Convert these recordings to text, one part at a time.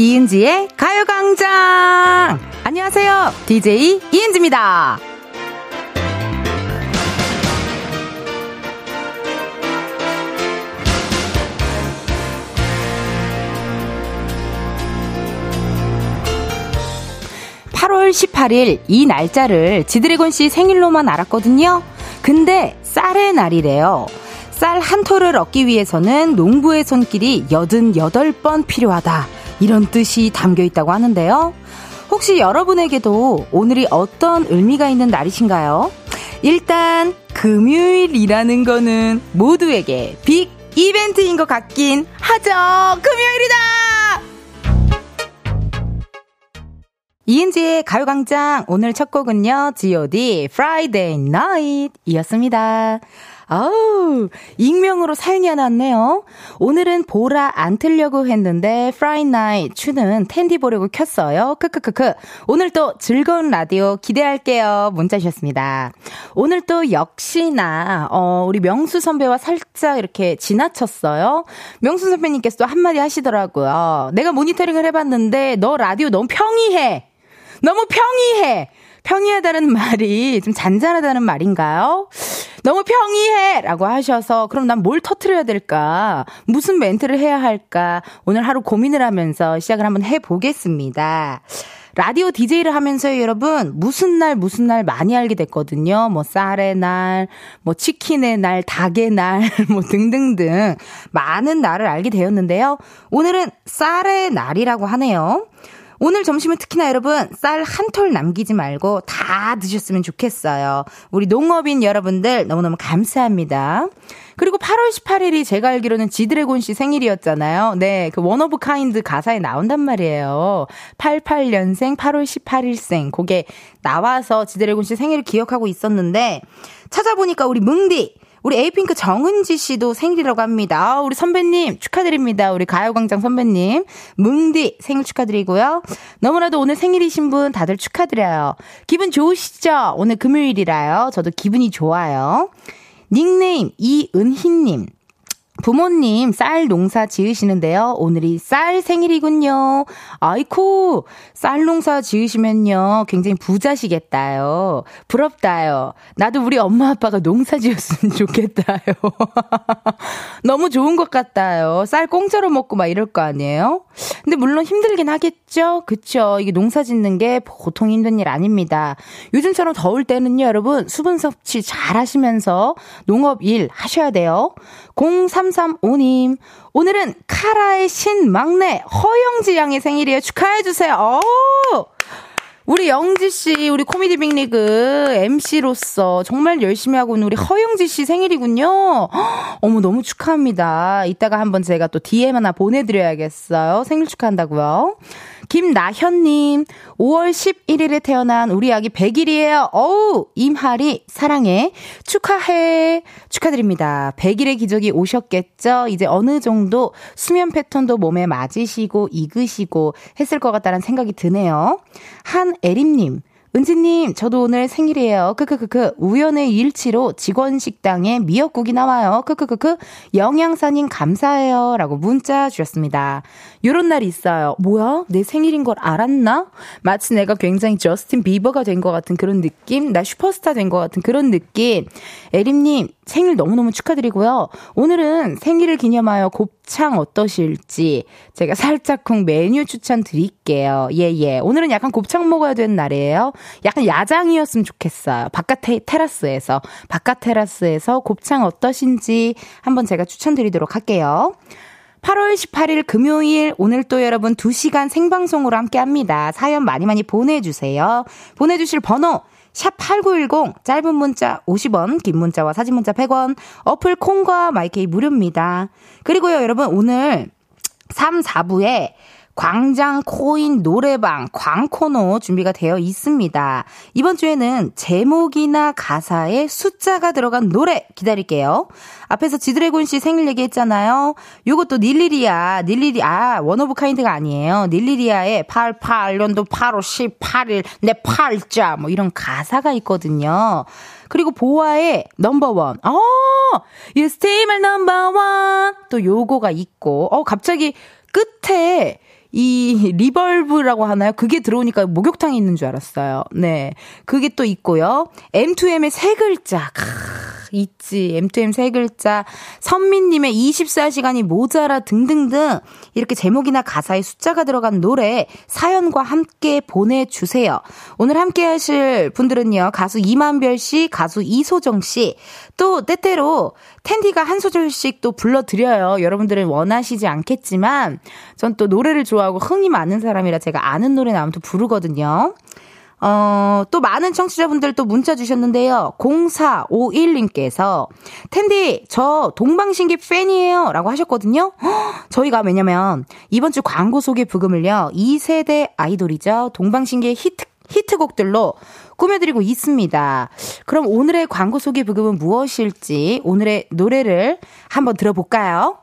이은지의 가요광장! 안녕하세요. DJ 이은지입니다. 이 날짜를 지드래곤 씨 생일로만 알았거든요. 근데 쌀의 날이래요. 쌀 한 톨을 얻기 위해서는 농부의 손길이 88번 필요하다. 이런 뜻이 담겨 있다고 하는데요. 혹시 여러분에게도 오늘이 어떤 의미가 있는 날이신가요? 일단 금요일이라는 거는 모두에게 빅 이벤트인 것 같긴 하죠. 금요일이다! 이은지의 가요광장 오늘 첫 곡은요. GOD Friday Night 이었습니다. 아우, 익명으로 사연이 하나 왔네요. 오늘은 보라 안 틀려고 했는데 Friday Night 추는 텐디 보려고 켰어요. 크크크크. 오늘 또 즐거운 라디오 기대할게요. 문자 주셨습니다. 오늘 또 역시나 우리 명수 선배와 살짝 이렇게 지나쳤어요. 명수 선배님께서도 한마디 하시더라고요. 내가 모니터링을 해봤는데 너 라디오 너무 평이해. 너무 평이해. 평이하다는 말이 좀 잔잔하다는 말인가요? 너무 평이해! 라고 하셔서 그럼 난 뭘 터트려야 될까? 무슨 멘트를 해야 할까? 오늘 하루 고민을 하면서 시작을 한번 해보겠습니다. 라디오 DJ를 하면서 여러분 무슨 날 많이 알게 됐거든요. 뭐 쌀의 날, 뭐 치킨의 날, 닭의 날, 뭐 등등등 많은 날을 알게 되었는데요. 오늘은 쌀의 날이라고 하네요. 오늘 점심은 특히나 여러분 쌀 한 톨 남기지 말고 다 드셨으면 좋겠어요. 우리 농업인 여러분들 너무너무 감사합니다. 그리고 8월 18일이 제가 알기로는 지드래곤 씨 생일이었잖아요. 네, 그 원 오브 카인드 가사에 나온단 말이에요. 88년생 8월 18일생 그게 나와서 지드래곤 씨 생일을 기억하고 있었는데 찾아보니까 우리 뭉디 우리 에이핑크 정은지 씨도 생일이라고 합니다. 우리 선배님 축하드립니다. 우리 가요광장 선배님 뭉디 생일 축하드리고요. 너무나도 오늘 생일이신 분 다들 축하드려요. 기분 좋으시죠? 오늘 금요일이라요. 저도 기분이 좋아요. 닉네임 이은희님. 부모님 쌀 농사 지으시는데요. 오늘이 쌀 생일이군요. 아이쿠, 쌀 농사 지으시면요. 굉장히 부자시겠다요. 부럽다요. 나도 우리 엄마 아빠가 농사 지었으면 좋겠다요. 너무 좋은 것 같다요. 쌀 공짜로 먹고 막 이럴 거 아니에요? 근데 물론 힘들긴 하겠죠? 그쵸? 이게 농사 짓는 게 보통 힘든 일 아닙니다. 요즘처럼 더울 때는요. 여러분 수분 섭취 잘 하시면서 농업 일 하셔야 돼요. 03 335님 오늘은 카라의 신막내 허영지 양의 생일이에요. 축하해주세요. 우리 영지씨 우리 코미디빅리그 MC로서 정말 열심히 하고 있는 우리 허영지씨 생일이군요. 어머 너무 축하합니다. 이따가 한번 제가 또 DM 하나 보내드려야겠어요. 생일 축하한다고요. 김나현님 5월 11일에 태어난 우리 아기 100일이에요. 어우 임하리 사랑해 축하해 축하드립니다. 100일의 기적이 오셨겠죠. 이제 어느 정도 수면 패턴도 몸에 맞으시고 익으시고 했을 것 같다는 생각이 드네요. 한애림님 은지님 저도 오늘 생일이에요. 크크크크 우연의 일치로 직원 식당에 미역국이 나와요. 크크크크 영양사님 감사해요. 라고 문자 주셨습니다. 요런 날이 있어요. 뭐야? 내 생일인 걸 알았나? 마치 내가 굉장히 저스틴 비버가 된 것 같은 그런 느낌? 나 슈퍼스타 된 것 같은 그런 느낌? 에림님 생일 너무너무 축하드리고요. 오늘은 생일을 기념하여 곱창 어떠실지 제가 살짝쿵 메뉴 추천 드릴게요. 예예. 오늘은 약간 곱창 먹어야 되는 날이에요. 약간 야장이었으면 좋겠어요. 바깥 테라스에서 곱창 어떠신지 한번 제가 추천드리도록 할게요. 8월 18일 금요일 오늘 또 여러분 2시간 생방송으로 함께합니다. 사연 많이 많이 보내주세요. 보내주실 번호 샵8910 짧은 문자 50원 긴 문자와 사진 문자 100원 어플 콩과 마이케이 무료입니다. 그리고요 여러분 오늘 3, 4부에 광장, 코인, 노래방, 광코너 준비가 되어 있습니다. 이번 주에는 제목이나 가사에 숫자가 들어간 노래 기다릴게요. 앞에서 지드래곤 씨 생일 얘기했잖아요. 요것도 닐리리아 원 오브 카인드가 아니에요. 닐리리아의 88년도 8월 18일 내 팔자 뭐 이런 가사가 있거든요. 그리고 보아의 넘버원. You stay my number one. 또 요거가 있고, 갑자기 끝에 이 리벌브라고 하나요? 그게 들어오니까 목욕탕이 있는 줄 알았어요. 네. 그게 또 있고요. M2M의 세 글자. 있지. M2M 세 글자. 선민님의 24시간이 모자라 등등등. 이렇게 제목이나 가사에 숫자가 들어간 노래, 사연과 함께 보내주세요. 오늘 함께 하실 분들은요. 가수 임한별 씨, 가수 이소정 씨. 또 때때로 텐디가 한 소절씩 또 불러드려요. 여러분들은 원하시지 않겠지만 전 또 노래를 좋아하고 흥이 많은 사람이라 제가 아는 노래 나오면 또 부르거든요. 또 많은 청취자분들 또 문자 주셨는데요. 0451님께서 텐디 저 동방신기 팬이에요 라고 하셨거든요. 저희가 왜냐면 이번 주 광고 소개 부금을요 2세대 아이돌이죠. 동방신기의 히트곡들로 꾸며드리고 있습니다. 그럼 오늘의 광고 소개 부금은 무엇일지 오늘의 노래를 한번 들어볼까요?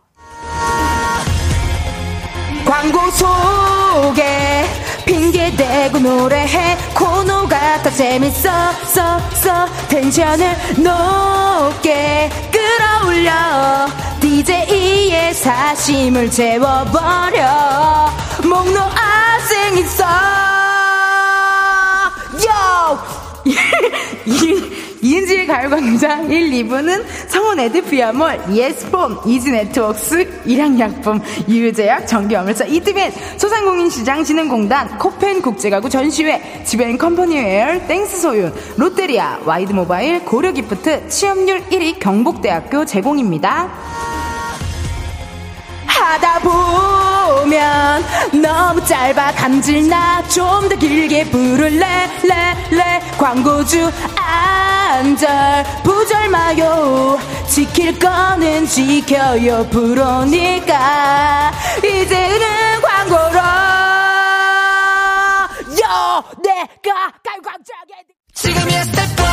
광고 소개 핑계대고 노래해 코너가 더 재밌어 텐션을 높게 끌어올려 DJ의 사심을 채워버려 목노아생 있어 이은지의 가요광장 1, 2부는 성원에드, 피아몰예스폼, 이즈네트워크스, 일양약품, 유유제약, 정기화물사, 이트맨, 소상공인시장, 진흥공단, 코펜국제가구 전시회, 지벤컴퍼니웨어, 땡스소윤, 롯데리아, 와이드모바일, 고려기프트, 취업률 1위 경북대학교 제공입니다. 하다 보면 너무 짧아 감질나 좀 더 길게 부를래 레 광고주 안절 부절 마요 지킬 거는 지켜요 부러니까 이제는 광고로 요 내가 깔광장에 지금이야 step 1,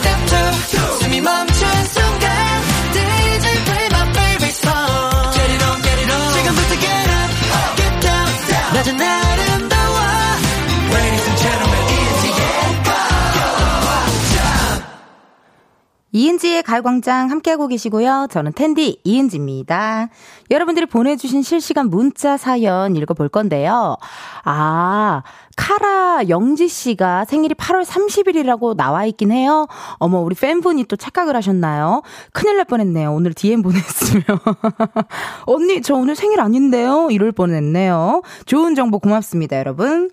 step 2 숨이 멈춘 순간 DJ play my favorite song 아름다워 Ladies and gentlemen, 이은지의 가요광장. 이은지의 가요광장 함께하고 계시고요. 저는 텐디 이은지입니다. 여러분들이 보내주신 실시간 문자 사연 읽어볼 건데요. 카라 영지씨가 생일이 8월 30일이라고 나와있긴 해요. 어머, 우리 팬분이 또 착각을 하셨나요? 큰일 날 뻔했네요. 오늘 DM 보냈으면 언니 저 오늘 생일 아닌데요? 이럴 뻔했네요. 좋은 정보 고맙습니다, 여러분.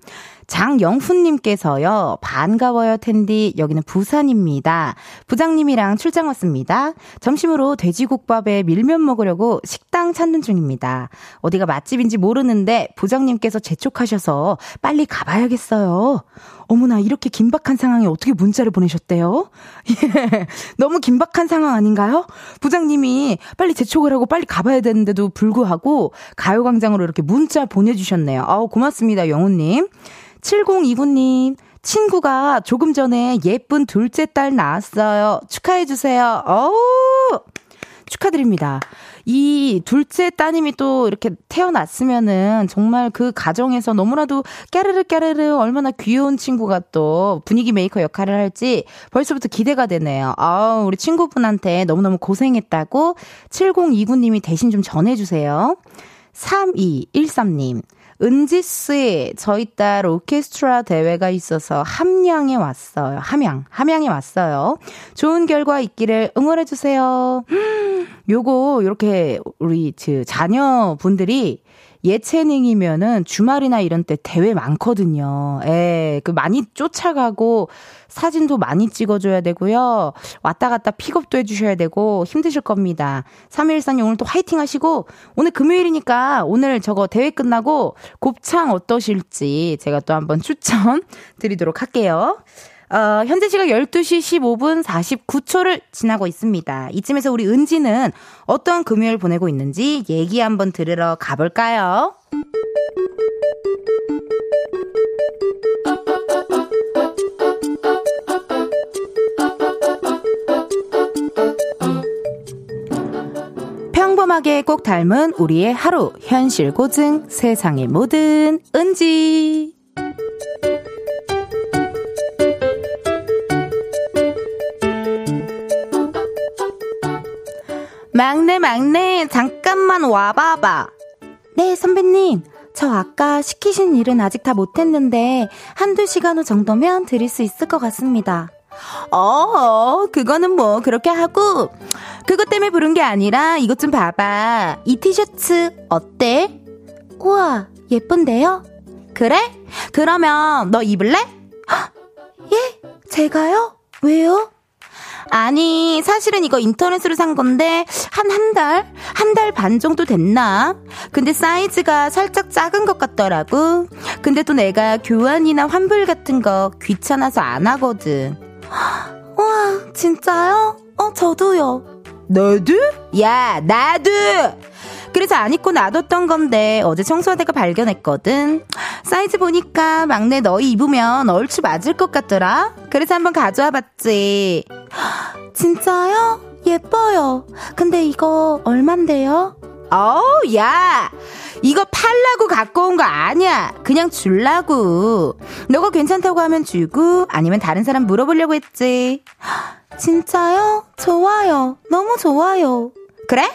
장영훈님께서요. 반가워요, 텐디. 여기는 부산입니다. 부장님이랑 출장 왔습니다. 점심으로 돼지국밥에 밀면 먹으려고 식당 찾는 중입니다. 어디가 맛집인지 모르는데 부장님께서 재촉하셔서 빨리 가봐야겠어요. 어머나, 이렇게 긴박한 상황에 어떻게 문자를 보내셨대요? 예, 너무 긴박한 상황 아닌가요? 부장님이 빨리 재촉을 하고 빨리 가봐야 되는데도 불구하고 가요광장으로 이렇게 문자 보내주셨네요. 아우, 고맙습니다, 영훈님. 7029님, 친구가 조금 전에 예쁜 둘째 딸 낳았어요. 축하해주세요. 어우, 축하드립니다. 이 둘째 따님이 또 이렇게 태어났으면은 정말 그 가정에서 너무나도 깨르르 깨르르 얼마나 귀여운 친구가 또 분위기 메이커 역할을 할지 벌써부터 기대가 되네요. 아우, 우리 친구분한테 너무너무 고생했다고 7029님이 대신 좀 전해주세요. 3213님. 은지씨, 저희 딸 오케스트라 대회가 있어서 함양에 왔어요. 함양에 왔어요. 좋은 결과 있기를 응원해주세요. 요거, 요렇게, 우리, 자녀분들이 예체능이면은 주말이나 이런 때 대회 많거든요. 예, 그 많이 쫓아가고 사진도 많이 찍어줘야 되고요. 왔다 갔다 픽업도 해주셔야 되고 힘드실 겁니다. 314님 오늘 또 화이팅 하시고 오늘 금요일이니까 오늘 저거 대회 끝나고 곱창 어떠실지 제가 또 한번 추천 드리도록 할게요. 현재 시각 12시 15분 49초를 지나고 있습니다. 이쯤에서 우리 은지는 어떤 금요일 보내고 있는지 얘기 한번 들으러 가볼까요? 평범하게 꼭 닮은 우리의 하루, 현실 고증, 세상의 모든 은지. 막내 잠깐만 와봐봐. 네 선배님, 저 아까 시키신 일은 아직 다 못했는데 한두 시간 후 정도면 드릴 수 있을 것 같습니다. 그거는 뭐 그렇게 하고, 그것 때문에 부른 게 아니라 이것 좀 봐봐. 이 티셔츠 어때? 우와 예쁜데요? 그래? 그러면 너 입을래? 헉, 예? 제가요? 왜요? 아니 사실은 이거 인터넷으로 산 건데 한 달 반 정도 됐나? 근데 사이즈가 살짝 작은 것 같더라고. 근데 또 내가 교환이나 환불 같은 거 귀찮아서 안 하거든. 와 진짜요? 저도요. 너도? 야 나도! 그래서 안 입고 놔뒀던 건데 어제 청소하다가 발견했거든. 사이즈 보니까 막내 너희 입으면 얼추 맞을 것 같더라. 그래서 한번 가져와 봤지. 진짜요? 예뻐요. 근데 이거 얼만데요? 야 이거 팔라고 갖고 온 거 아니야. 그냥 줄라고. 너가 괜찮다고 하면 주고 아니면 다른 사람 물어보려고 했지. 진짜요? 좋아요. 너무 좋아요. 그래?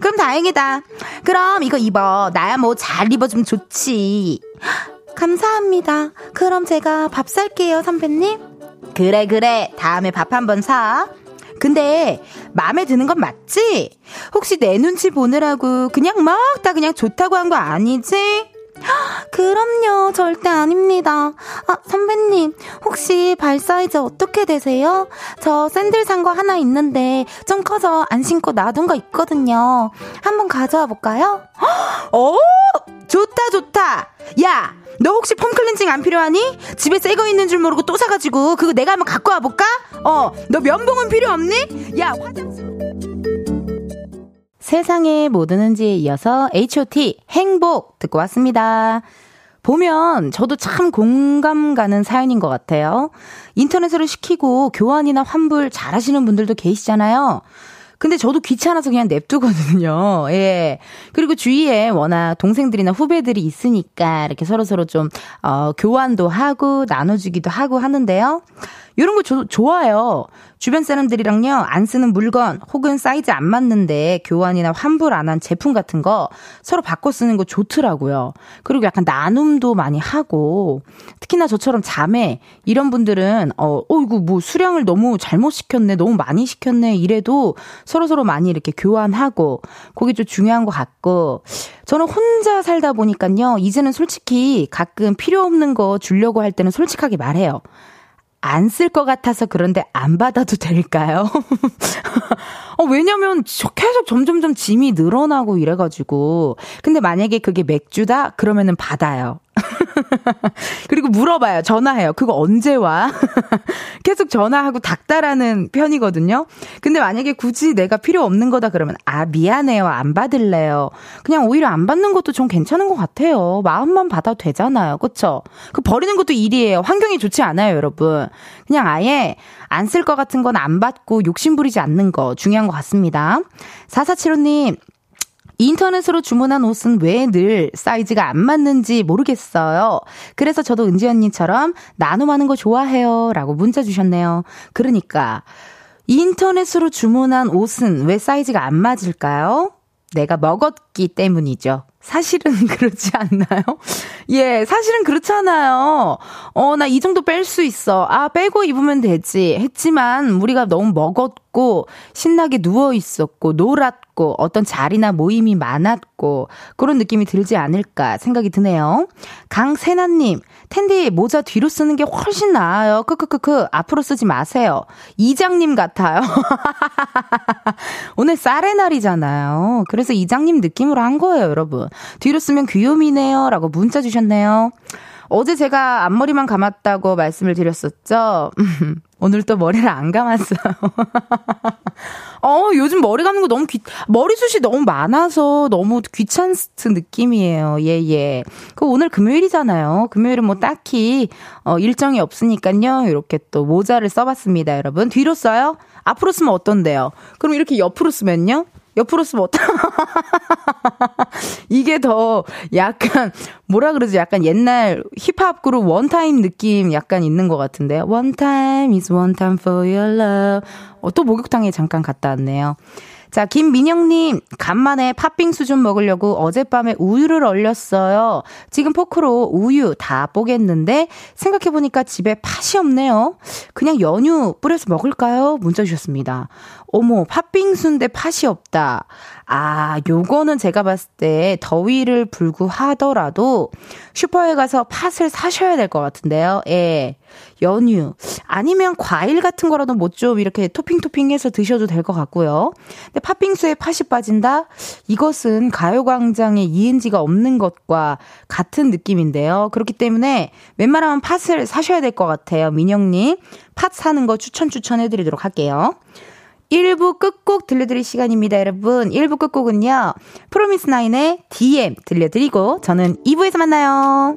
그럼 다행이다. 그럼 이거 입어. 나야 뭐 잘 입어주면 좋지. 감사합니다. 그럼 제가 밥 살게요 선배님. 그래 다음에 밥 한번 사. 근데 마음에 드는 건 맞지? 혹시 내 눈치 보느라고 그냥 막 다 그냥 좋다고 한 거 아니지? 그럼요 절대 아닙니다. 선배님 혹시 발 사이즈 어떻게 되세요? 저 샌들 산 거 하나 있는데 좀 커서 안 신고 놔둔 거 있거든요. 한번 가져와 볼까요? 좋다. 야 너 혹시 폼클렌징 안 필요하니? 집에 새 거 있는 줄 모르고 또 사가지고 그거 내가 한번 갖고 와볼까? 너 면봉은 필요 없니? 야 화장실. 세상의 모든 은지에 이어서 H.O.T. 행복 듣고 왔습니다. 보면 저도 참 공감 가는 사연인 것 같아요. 인터넷으로 시키고 교환이나 환불 잘하시는 분들도 계시잖아요. 근데 저도 귀찮아서 그냥 냅두거든요. 예. 그리고 주위에 워낙 동생들이나 후배들이 있으니까 이렇게 서로서로 좀 교환도 하고 나눠주기도 하고 하는데요. 이런 거 좋아요. 주변 사람들이랑요, 안 쓰는 물건 혹은 사이즈 안 맞는데 교환이나 환불 안 한 제품 같은 거 서로 바꿔 쓰는 거 좋더라고요. 그리고 약간 나눔도 많이 하고, 특히나 저처럼 자매 이런 분들은 이거 뭐 수량을 너무 잘못 시켰네, 너무 많이 시켰네 이래도 서로 많이 이렇게 교환하고, 그게 좀 중요한 것 같고. 저는 혼자 살다 보니까요, 이제는 솔직히 가끔 필요 없는 거 주려고 할 때는 솔직하게 말해요. 안 쓸 것 같아서 그런데 안 받아도 될까요? 왜냐면 계속 점점 짐이 늘어나고 이래가지고. 근데 만약에 그게 맥주다? 그러면은 받아요. 그리고 물어봐요. 전화해요. 그거 언제 와? 계속 전화하고 닥달하는 편이거든요. 근데 만약에 굳이 내가 필요 없는 거다 그러면 미안해요. 안 받을래요. 그냥 오히려 안 받는 것도 좀 괜찮은 것 같아요. 마음만 받아도 되잖아요. 그쵸? 그 버리는 것도 일이에요. 환경이 좋지 않아요, 여러분. 그냥 아예 안 쓸 것 같은 건 안 받고 욕심부리지 않는 거 중요한 것 같습니다. 4475님. 인터넷으로 주문한 옷은 왜 늘 사이즈가 안 맞는지 모르겠어요. 그래서 저도 은지 언니처럼 나눔하는 거 좋아해요 라고 문자 주셨네요. 그러니까 인터넷으로 주문한 옷은 왜 사이즈가 안 맞을까요? 내가 먹었기 때문이죠. 사실은 그렇지 않나요? 예, 사실은 그렇잖아요. 나 이 정도 뺄 수 있어. 빼고 입으면 되지. 했지만 우리가 너무 먹었고 신나게 누워 있었고 놀았고 어떤 자리나 모임이 많았고 그런 느낌이 들지 않을까 생각이 드네요. 강세나님, 텐디 모자 뒤로 쓰는 게 훨씬 나아요. 크크크크. 앞으로 쓰지 마세요. 이장님 같아요. 오늘 쌀의 날이잖아요. 그래서 이장님 느낌으로 한 거예요, 여러분. 뒤로 쓰면 귀요미네요 라고 문자 주셨네요. 어제 제가 앞머리만 감았다고 말씀을 드렸었죠. 오늘 또 머리를 안 감았어요. 요즘 머리 감는 거 너무 머리숱이 너무 많아서 너무 귀찮은 느낌이에요. 예. 그 오늘 금요일이잖아요. 금요일은 뭐 딱히 일정이 없으니까요. 이렇게 또 모자를 써봤습니다, 여러분. 뒤로 써요? 앞으로 쓰면 어떤데요? 그럼 이렇게 옆으로 쓰면요? 옆으로 쓰면 이게 더 약간 뭐라 그러지? 약간 옛날 힙합 그룹 원타임 느낌 약간 있는 것 같은데요. One time is one time for your love. 또 목욕탕에 잠깐 갔다 왔네요. 자, 김민영님, 간만에 팥빙수 좀 먹으려고 어젯밤에 우유를 얼렸어요. 지금 포크로 우유 다 뽀겠는데 생각해보니까 집에 팥이 없네요. 그냥 연유 뿌려서 먹을까요? 문자 주셨습니다. 어머, 팥빙수인데 팥이 없다. 아, 요거는 제가 봤을 때 더위를 불구하더라도 슈퍼에 가서 팥을 사셔야 될 것 같은데요. 예, 연유 아니면 과일 같은 거라도 뭐 좀 이렇게 토핑해서 드셔도 될 것 같고요. 근데 팥빙수에 팥이 빠진다? 이것은 가요광장에 이은지가 없는 것과 같은 느낌인데요. 그렇기 때문에 웬만하면 팥을 사셔야 될 것 같아요. 민영님, 팥 사는 거 추천해드리도록 할게요. 1부 끝곡 들려드릴 시간입니다, 여러분. 1부 끝곡은요, 프로미스나인의 DM 들려드리고 저는 2부에서 만나요.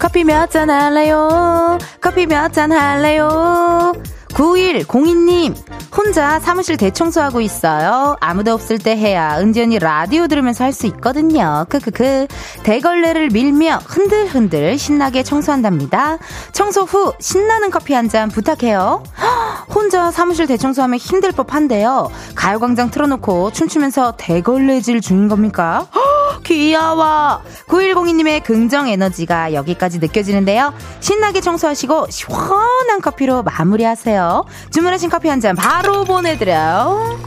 커피 몇 잔 할래요? 커피 몇 잔 할래요? 9102님, 혼자 사무실 대청소하고 있어요. 아무도 없을 때 해야 은지 언니 라디오 들으면서 할 수 있거든요. 대걸레를 밀며 흔들흔들 신나게 청소한답니다. 청소 후 신나는 커피 한 잔 부탁해요. 혼자 사무실 대청소하면 힘들 법한데요. 가요광장 틀어놓고 춤추면서 대걸레질 중인 겁니까? 귀여워. 9102님의 긍정 에너지가 여기까지 느껴지는데요. 신나게 청소하시고 시원한 커피로 마무리하세요. 주문하신 커피 한 잔 바로 보내드려요.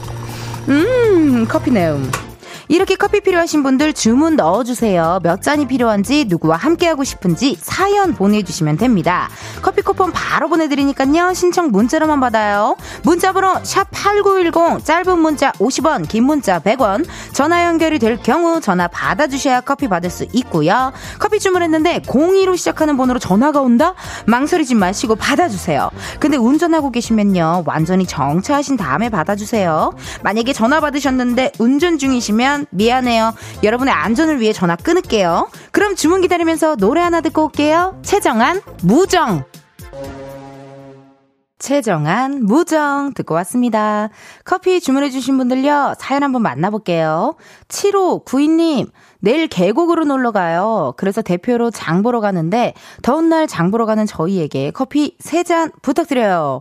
커피네요. 이렇게 커피 필요하신 분들 주문 넣어주세요. 몇 잔이 필요한지, 누구와 함께하고 싶은지 사연 보내주시면 됩니다. 커피 쿠폰 바로 보내드리니까요. 신청 문자로만 받아요. 문자번호 샵8910, 짧은 문자 50원, 긴 문자 100원. 전화 연결이 될 경우 전화 받아주셔야 커피 받을 수 있고요. 커피 주문했는데 02로 시작하는 번호로 전화가 온다? 망설이지 마시고 받아주세요. 근데 운전하고 계시면요, 완전히 정차하신 다음에 받아주세요. 만약에 전화 받으셨는데 운전 중이시면 미안해요. 여러분의 안전을 위해 전화 끊을게요. 그럼 주문 기다리면서 노래 하나 듣고 올게요. 최정한, 무정. 최정한, 무정 듣고 왔습니다. 커피 주문해주신 분들요, 사연 한번 만나볼게요. 7592님, 내일 계곡으로 놀러가요. 그래서 대표로 장 보러 가는데 더운 날 장 보러 가는 저희에게 커피 3잔 부탁드려요.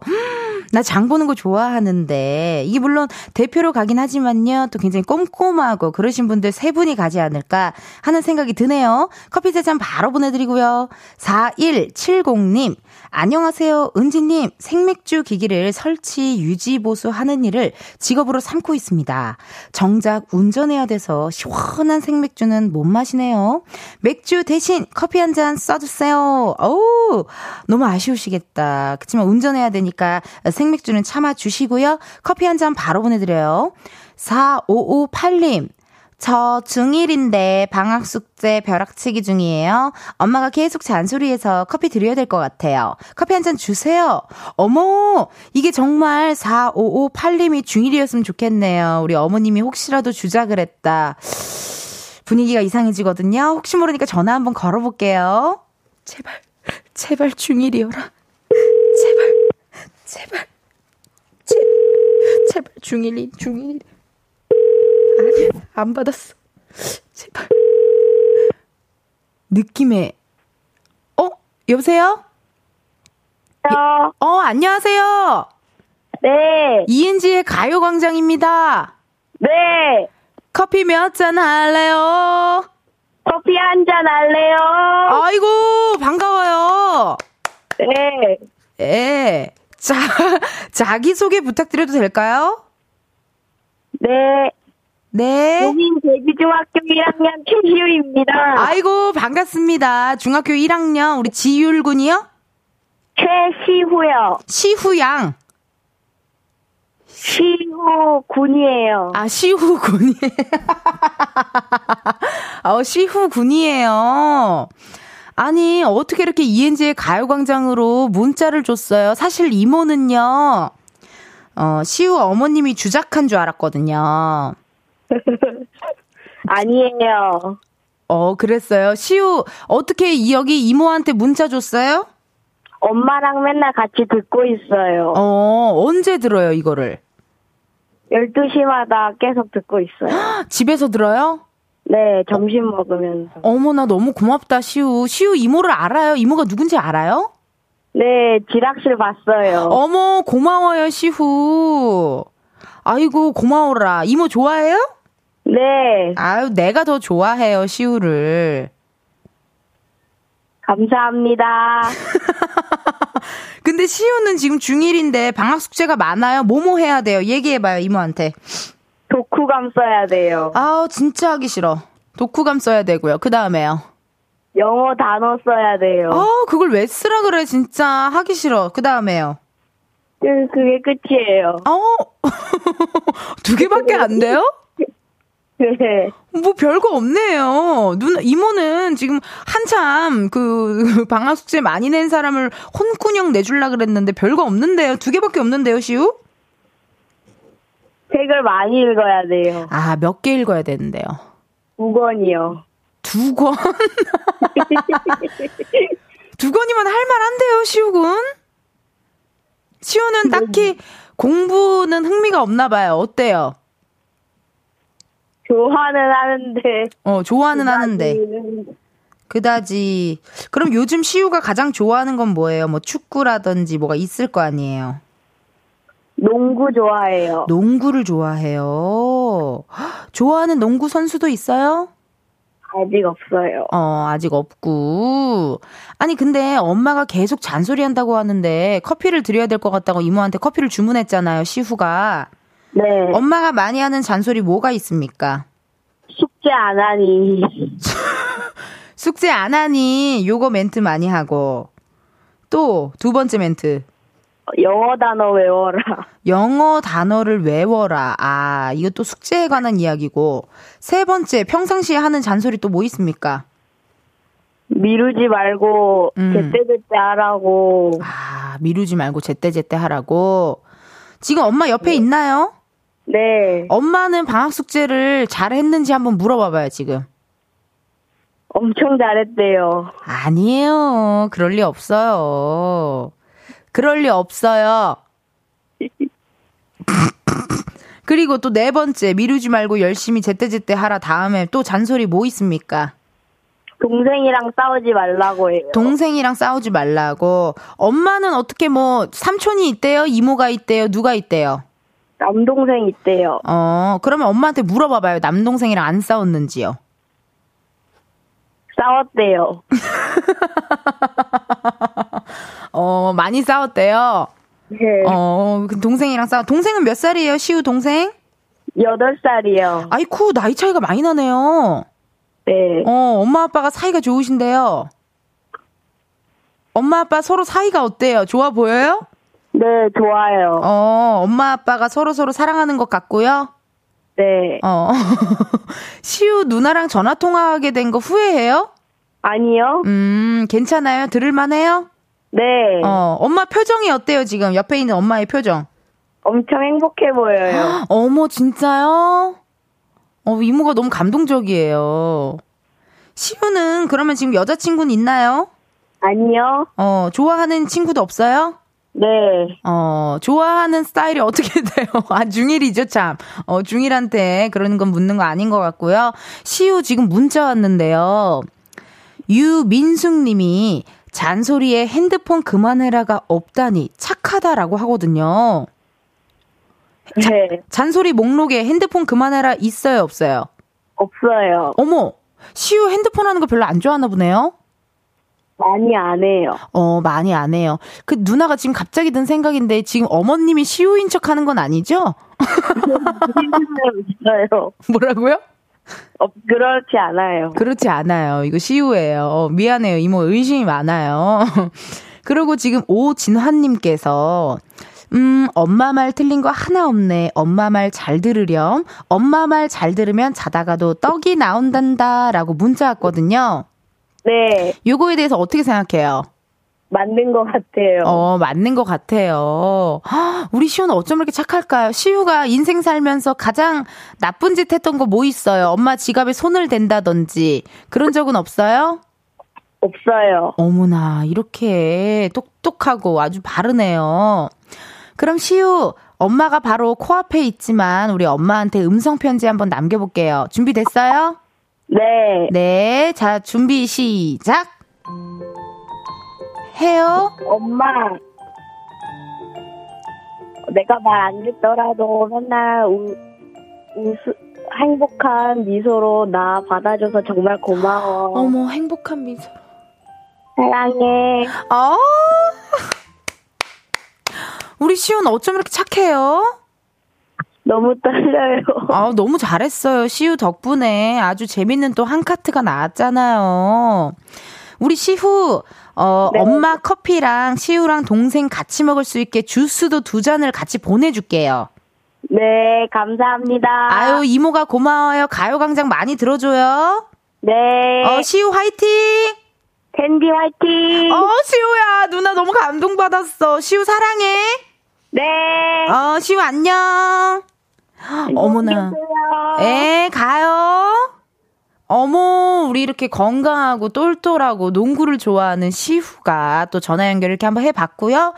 나 장 보는 거 좋아하는데. 이게 물론 대표로 가긴 하지만요, 또 굉장히 꼼꼼하고 그러신 분들 세 분이 가지 않을까 하는 생각이 드네요. 커피 3잔 바로 보내드리고요. 4170님, 안녕하세요. 은지님, 생맥주 기기를 설치, 유지, 보수하는 일을 직업으로 삼고 있습니다. 정작 운전해야 돼서 시원한 생맥주는 못 마시네요. 맥주 대신 커피 한 잔 써주세요. 어우, 너무 아쉬우시겠다. 그렇지만 운전해야 되니까 생맥주는 참아주시고요. 커피 한 잔 바로 보내드려요. 4558님, 저 중1인데 방학 숙제 벼락치기 중이에요. 엄마가 계속 잔소리해서 커피 드려야 될 것 같아요. 커피 한 잔 주세요. 어머, 이게 정말 4558님이 중1이었으면 좋겠네요. 우리 어머님이 혹시라도 주작을 했다, 분위기가 이상해지거든요. 혹시 모르니까 전화 한번 걸어볼게요. 제발 중1이어라. 제발 중1이. 아니, 안 받았어. 제발. 느낌에. 여보세요? 안녕하세요. 안녕하세요. 네. 이은지의 가요광장입니다. 네. 커피 몇 잔 할래요? 커피 한 잔 할래요? 아이고, 반가워요. 네. 예. 자, 자기소개 부탁드려도 될까요? 네. 네. 용인 제주중학교 1학년 최지율입니다. 아이고, 반갑습니다. 중학교 1학년, 우리 지율 군이요? 최시후요. 시후 양. 시후군이에요. 아, 시후군이에요. 시후군이에요. 아니, 어떻게 이렇게 이은지의 가요광장으로 문자를 줬어요? 사실 이모는요, 시우 어머님이 주작한 줄 알았거든요. 아니에요. 그랬어요. 시우, 어떻게 여기 이모한테 문자 줬어요? 엄마랑 맨날 같이 듣고 있어요. 언제 들어요, 이거를? 12시마다 계속 듣고 있어요. 집에서 들어요? 네, 점심 먹으면서. 어머나, 너무 고맙다, 시우. 시우 이모를 알아요? 이모가 누군지 알아요? 네, 지락실 봤어요. 어머, 고마워요, 시우. 아이고, 고마워라. 이모 좋아해요? 네. 아유, 내가 더 좋아해요, 시우를. 감사합니다. 근데 시우는 지금 중1인데 방학 숙제가 많아요? 뭐뭐 해야 돼요? 얘기해봐요, 이모한테. 독후감 써야 돼요. 아우, 진짜 하기 싫어. 독후감 써야 되고요. 그 다음에요. 영어 단어 써야 돼요. 그걸 왜 쓰라 그래, 진짜. 하기 싫어. 그 다음에요. 그게 끝이에요. 두 개밖에 안 돼요? 네. 뭐 별거 없네요. 이모는 지금 한참 방학 숙제 많이 낸 사람을 혼꾸녕 내주려고 그랬는데 별거 없는데요. 두 개밖에 없는데요, 시우? 책을 많이 읽어야 돼요. 아, 몇 개 읽어야 되는데요? 2권이요. 2권? 2권이면 할만한데요, 시우군? 시우는 딱히 공부는 흥미가 없나 봐요. 어때요? 좋아는 하는데. 그다지. 그럼 요즘 시우가 가장 좋아하는 건 뭐예요? 뭐 축구라든지 뭐가 있을 거 아니에요? 농구 좋아해요. 농구를 좋아해요. 좋아하는 농구 선수도 있어요? 아직 없어요. 아직 없고. 아니, 근데 엄마가 계속 잔소리한다고 하는데 커피를 드려야 될 것 같다고 이모한테 커피를 주문했잖아요, 시후가. 네. 엄마가 많이 하는 잔소리 뭐가 있습니까? 숙제 안 하니. 숙제 안 하니. 요거 멘트 많이 하고. 또 두 번째 멘트. 영어 단어 외워라. 영어 단어를 외워라. 아, 이거 또 숙제에 관한 이야기고. 세 번째, 평상시에 하는 잔소리 또 뭐 있습니까? 미루지 말고 제때제때 하라고. 아, 미루지 말고 제때제때 하라고. 지금 엄마 옆에 있나요? 네. 엄마는 방학 숙제를 잘 했는지 한번 물어봐봐요, 지금. 엄청 잘했대요. 아니에요. 그럴 리 없어요. 그럴 리 없어요. 그리고 또 네 번째, 미루지 말고 열심히 제때제때 하라. 다음에 또 잔소리 뭐 있습니까? 동생이랑 싸우지 말라고 해요. 동생이랑 싸우지 말라고. 엄마는 어떻게 뭐 삼촌이 있대요? 이모가 있대요? 누가 있대요? 남동생 있대요. 그러면 엄마한테 물어봐봐요. 남동생이랑 안 싸웠는지요? 싸웠대요. 많이 싸웠대요? 네. 동생이랑 동생은 몇 살이에요, 시우 동생? 8살이요. 아이쿠, 나이 차이가 많이 나네요. 네. 엄마 아빠가 사이가 좋으신데요. 엄마 아빠 서로 사이가 어때요? 좋아 보여요? 네, 좋아요. 엄마 아빠가 서로서로 사랑하는 것 같고요. 네. 시우 누나랑 전화 통화하게 된 거 후회해요? 아니요. 괜찮아요? 들을만해요? 네. 엄마 표정이 어때요, 지금? 옆에 있는 엄마의 표정. 엄청 행복해 보여요. 어머, 진짜요? 이모가 너무 감동적이에요. 시우는 그러면 지금 여자친구는 있나요? 아니요. 좋아하는 친구도 없어요? 네. 좋아하는 스타일이 어떻게 돼요? 아, 중1이죠, 참. 중1한테 그런 건 묻는 거 아닌 것 같고요. 시우 지금 문자 왔는데요. 유민숙님이 잔소리에 핸드폰 그만해라가 없다니 착하다라고 하거든요. 네. 잔소리 목록에 핸드폰 그만해라 있어요, 없어요? 없어요. 어머, 시우 핸드폰 하는 거 별로 안 좋아하나 보네요? 많이 안 해요. 많이 안 해요. 누나가 지금 갑자기 든 생각인데 지금 어머님이 시우인 척 하는 건 아니죠? 없어요. 뭐라고요? 그렇지 않아요. 그렇지 않아요. 이거 시우예요. 미안해요. 이모 의심이 많아요. 그리고 지금 오진환님께서 엄마 말 틀린 거 하나 없네. 엄마 말 잘 들으렴. 엄마 말 잘 들으면 자다가도 떡이 나온단다. 라고 문자 왔거든요. 네. 요거에 대해서 어떻게 생각해요? 맞는 것 같아요. 맞는 것 같아요. 허, 우리 시우는 어쩜 이렇게 착할까요? 시우가 인생 살면서 가장 나쁜 짓 했던 거 뭐 있어요? 엄마 지갑에 손을 댄다든지 그런 적은 없어요? 없어요. 어머나, 이렇게 똑똑하고 아주 바르네요. 그럼 시우, 엄마가 바로 코앞에 있지만 우리 엄마한테 음성편지 한번 남겨볼게요. 준비됐어요? 네. 네, 자, 준비 시작. 해요? 엄마, 내가 말 안 듣더라도 맨날 행복한 미소로 나 받아줘서 정말 고마워. 어머, 행복한 미소로. 사랑해. 우리 시우는 어쩜 이렇게 착해요? 너무 떨려요. 너무 잘했어요. 시우 덕분에 아주 재밌는 또 한 카트가 나왔잖아요. 우리 시우, 네. 엄마 커피랑 시우랑 동생 같이 먹을 수 있게 주스도 2잔을 같이 보내줄게요. 네, 감사합니다. 아유, 이모가 고마워요. 가요광장 많이 들어줘요. 네. 시우 화이팅! 댄디 화이팅! 시우야, 누나 너무 감동받았어. 시우 사랑해. 네. 시우 안녕. 어머나. 예, 가요. 어머, 우리 이렇게 건강하고 똘똘하고 농구를 좋아하는 시후가 또 전화 연결을 이렇게 한번 해봤고요.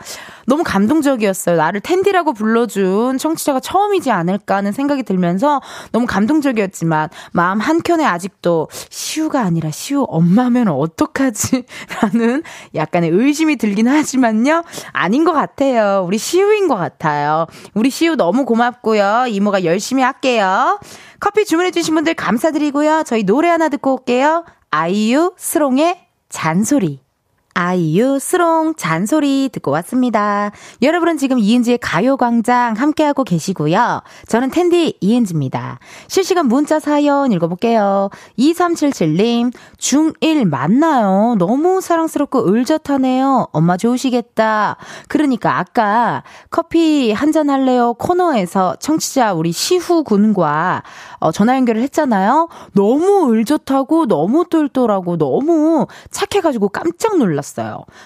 너무 감동적이었어요. 나를 텐디라고 불러준 청취자가 처음이지 않을까 하는 생각이 들면서 너무 감동적이었지만 마음 한켠에 아직도 시후가 아니라 시후 엄마면 어떡하지? 라는 약간의 의심이 들긴 하지만요. 아닌 것 같아요. 우리 시후인 것 같아요. 우리 시후 너무 고맙고요. 이모가 열심히 할게요. 커피 주문해주신 분들 감사드리고요. 저희 노래 하나 듣고 올게요. 아이유 스롱의 잔소리. 아이유 스롱 잔소리 듣고 왔습니다. 여러분은 지금 이은지의 가요광장 함께하고 계시고요. 저는 텐디 이은지입니다. 실시간 문자 사연 읽어볼게요. 2377님, 중1 맞나요? 너무 사랑스럽고 을젓하네요. 엄마 좋으시겠다. 그러니까 아까 커피 한잔 할래요 코너에서 청취자 우리 시후 군과 전화 연결을 했잖아요. 너무 을젓하고 너무 똘똘하고 너무 착해가지고 깜짝 놀랐어요.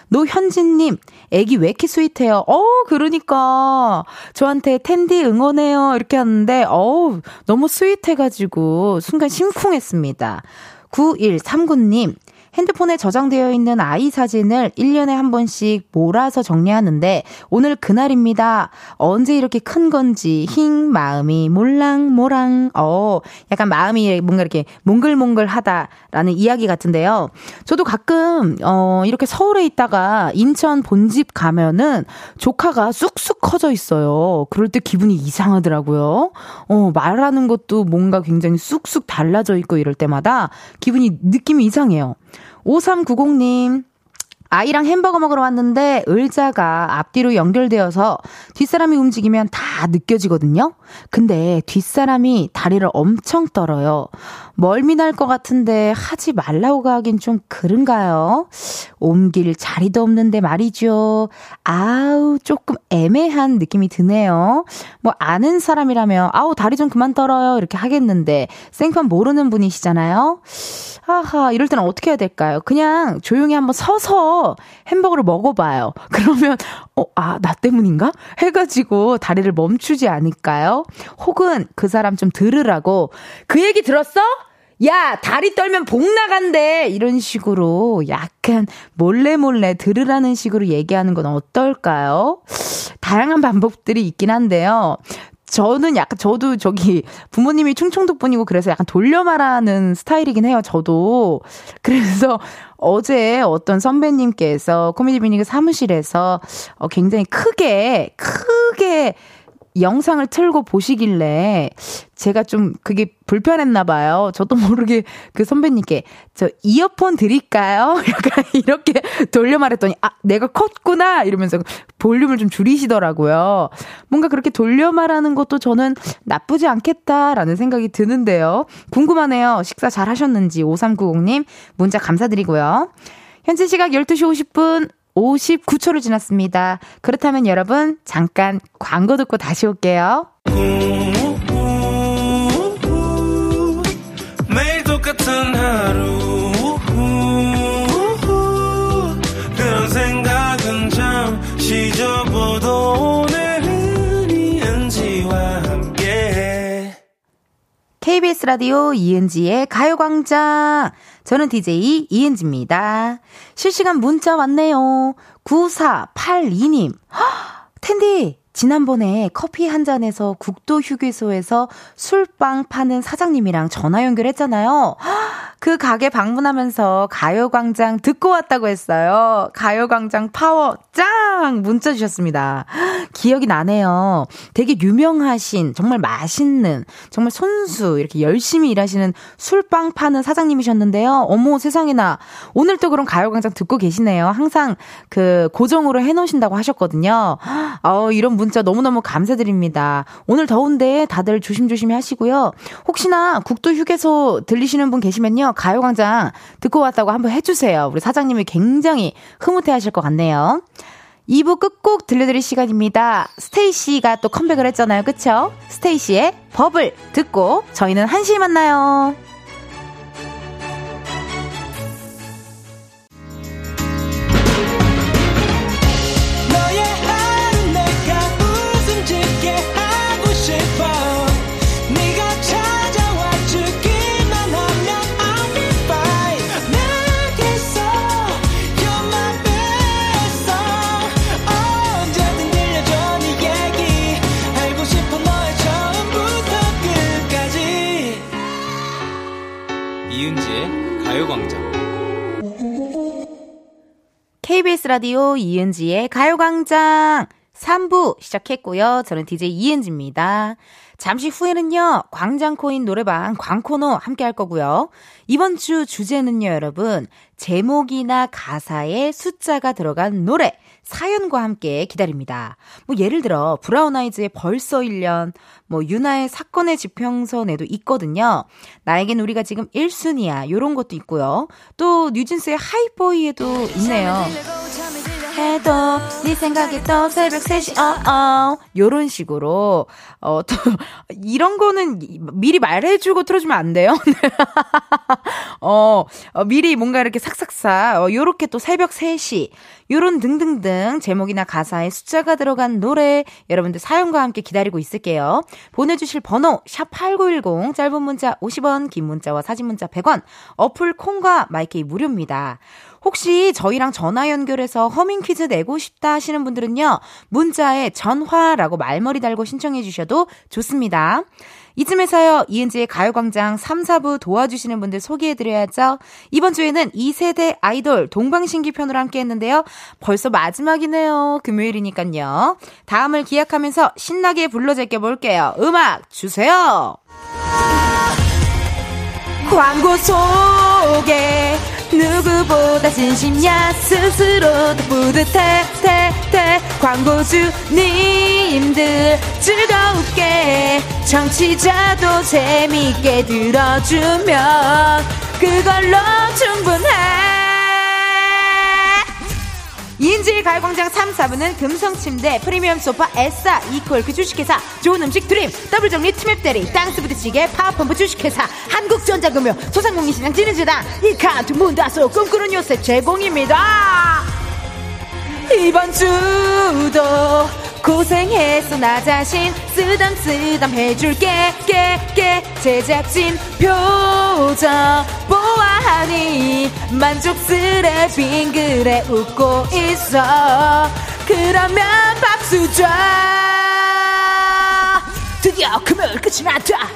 노현진님, 애기 왜 이렇게 스윗해요? 그러니까 저한테 텐디 응원해요 이렇게 하는데 너무 스윗해가지고 순간 심쿵했습니다. 9139님, 핸드폰에 저장되어 있는 아이 사진을 1년에 한 번씩 몰아서 정리하는데 오늘 그날입니다. 언제 이렇게 큰 건지 힝 마음이 몰랑몰랑. 약간 마음이 뭔가 이렇게 몽글몽글하다라는 이야기 같은데요. 저도 가끔 이렇게 서울에 있다가 인천 본집 가면은 조카가 쑥쑥 커져 있어요. 그럴 때 기분이 이상하더라고요. 말하는 것도 뭔가 굉장히 쑥쑥 달라져 있고 이럴 때마다 느낌이 이상해요. 5390님, 아이랑 햄버거 먹으러 왔는데 의자가 앞뒤로 연결되어서 뒷사람이 움직이면 다 느껴지거든요. 근데 뒷사람이 다리를 엄청 떨어요. 멀미 날 것 같은데 하지 말라고 하긴 좀 그런가요? 옮길 자리도 없는데 말이죠. 아우, 조금 애매한 느낌이 드네요. 뭐 아는 사람이라면 아우 다리 좀 그만 떨어요 이렇게 하겠는데 생판 모르는 분이시잖아요. 하하, 이럴 때는 어떻게 해야 될까요? 그냥 조용히 한번 서서 햄버거를 먹어봐요. 그러면 나 때문인가? 해가지고 다리를 멈추지 않을까요? 혹은 그 사람 좀 들으라고 그 얘기 들었어? 야, 다리 떨면 복 나간대. 이런 식으로 약간 몰래 들으라는 식으로 얘기하는 건 어떨까요? 다양한 방법들이 있긴 한데요. 저도 저기 부모님이 충청도 분이고 그래서 약간 돌려 말하는 스타일이긴 해요. 저도. 그래서 어제 어떤 선배님께서 코미디빅리그 사무실에서 굉장히 크게 영상을 틀고 보시길래 제가 좀 그게 불편했나 봐요. 저도 모르게 그 선배님께 저 이어폰 드릴까요? 약간 이렇게 돌려 말했더니 내가 컸구나 이러면서 볼륨을 좀 줄이시더라고요. 뭔가 그렇게 돌려 말하는 것도 저는 나쁘지 않겠다라는 생각이 드는데요. 궁금하네요. 식사 잘 하셨는지. 5390님 문자 감사드리고요. 현재 시각 12시 50분 59초를 지났습니다. 그렇다면 여러분 잠깐 광고 듣고 다시 올게요. 매일 똑같은 하루 그런 생각은 잠시 접어도 오늘은 이은지와 함께 KBS 라디오 이은지의 가요광장, 저는 DJ 이은지입니다. 실시간 문자 왔네요. 9482님. 허, 텐디 지난번에 커피 한 잔에서 국도휴게소에서 술빵 파는 사장님이랑 전화 연결했잖아요. 그 가게 방문하면서 가요광장 듣고 왔다고 했어요. 가요광장 파워 짱! 문자 주셨습니다. 기억이 나네요. 되게 유명하신, 정말 맛있는, 정말 손수 이렇게 열심히 일하시는 술빵 파는 사장님이셨는데요. 어머 세상에나, 오늘도 그럼 가요광장 듣고 계시네요. 항상 그 고정으로 해놓으신다고 하셨거든요. 이런 문자 너무너무 감사드립니다. 오늘 더운데 다들 조심조심히 하시고요. 혹시나 국도휴게소 들리시는 분 계시면요, 가요광장 듣고 왔다고 한번 해주세요. 우리 사장님이 굉장히 흐뭇해하실 것 같네요. 2부 끝곡 들려드릴 시간입니다. 스테이씨가 또 컴백을 했잖아요. 그쵸? 스테이씨의 버블 듣고 저희는 1시에 만나요. KBS 라디오 이은지의 가요광장 3부 시작했고요. 저는 DJ 이은지입니다. 잠시 후에는요, 광장코인 노래방 광코너 함께 할 거고요. 이번 주 주제는요, 여러분, 제목이나 가사에 숫자가 들어간 노래, 사연과 함께 기다립니다. 뭐 예를 들어 브라운 아이즈의 벌써 1년, 뭐 유나의 사건의 지평선에도 있거든요. 나에겐 우리가 지금 1순위야, 요런 것도 있고요. 또 뉴진스의 하이보이에도 있네요. 해도 네 생각이 또 새벽 3시 요런 식으로 또 이런 거는 미리 말해주고 틀어주면 안 돼요. 미리 뭔가 이렇게 삭삭삭 요렇게 또 새벽 3시 요런 등등등 제목이나 가사에 숫자가 들어간 노래, 여러분들 사연과 함께 기다리고 있을게요. 보내주실 번호 샵8910, 짧은 문자 50원, 긴 문자와 사진 문자 100원, 어플 콩과 마이케이 무료입니다. 혹시 저희랑 전화 연결해서 허밍 퀴즈 내고 싶다 하시는 분들은요, 문자에 전화라고 말머리 달고 신청해 주셔도 좋습니다. 이쯤에서요, 이은지의 가요광장 3, 4부 도와주시는 분들 소개해드려야죠. 이번 주에는 2세대 아이돌 동방신기 편으로 함께했는데요. 벌써 마지막이네요. 금요일이니까요. 다음을 기약하면서 신나게 불러 제껴볼게요. 음악 주세요. 광고 속에 누구보다 진심야, 스스로도 뿌듯해 광고주님들 즐겁게, 청취자도 재미있게 들어주면 그걸로 충분해. 이은지의 가요광장 3, 4부는 금성침대, 프리미엄소파, SR, 이퀄크 주식회사, 좋은음식드림, 더블정리, 치맵대리, 땅스부대찌개, 파워펌프 주식회사, 한국전자금융, 소상공인시장, 진흥재단, 이카, 두문다소, 꿈꾸는 요셉 제공입니다. 이번 주도 고생했어 나 자신, 쓰담쓰담 해줄게 제작진 표정 보아하니 만족스레 빙그레 웃고 있어. 그러면 박수 줘. 드디어 금요일 끝이 났다.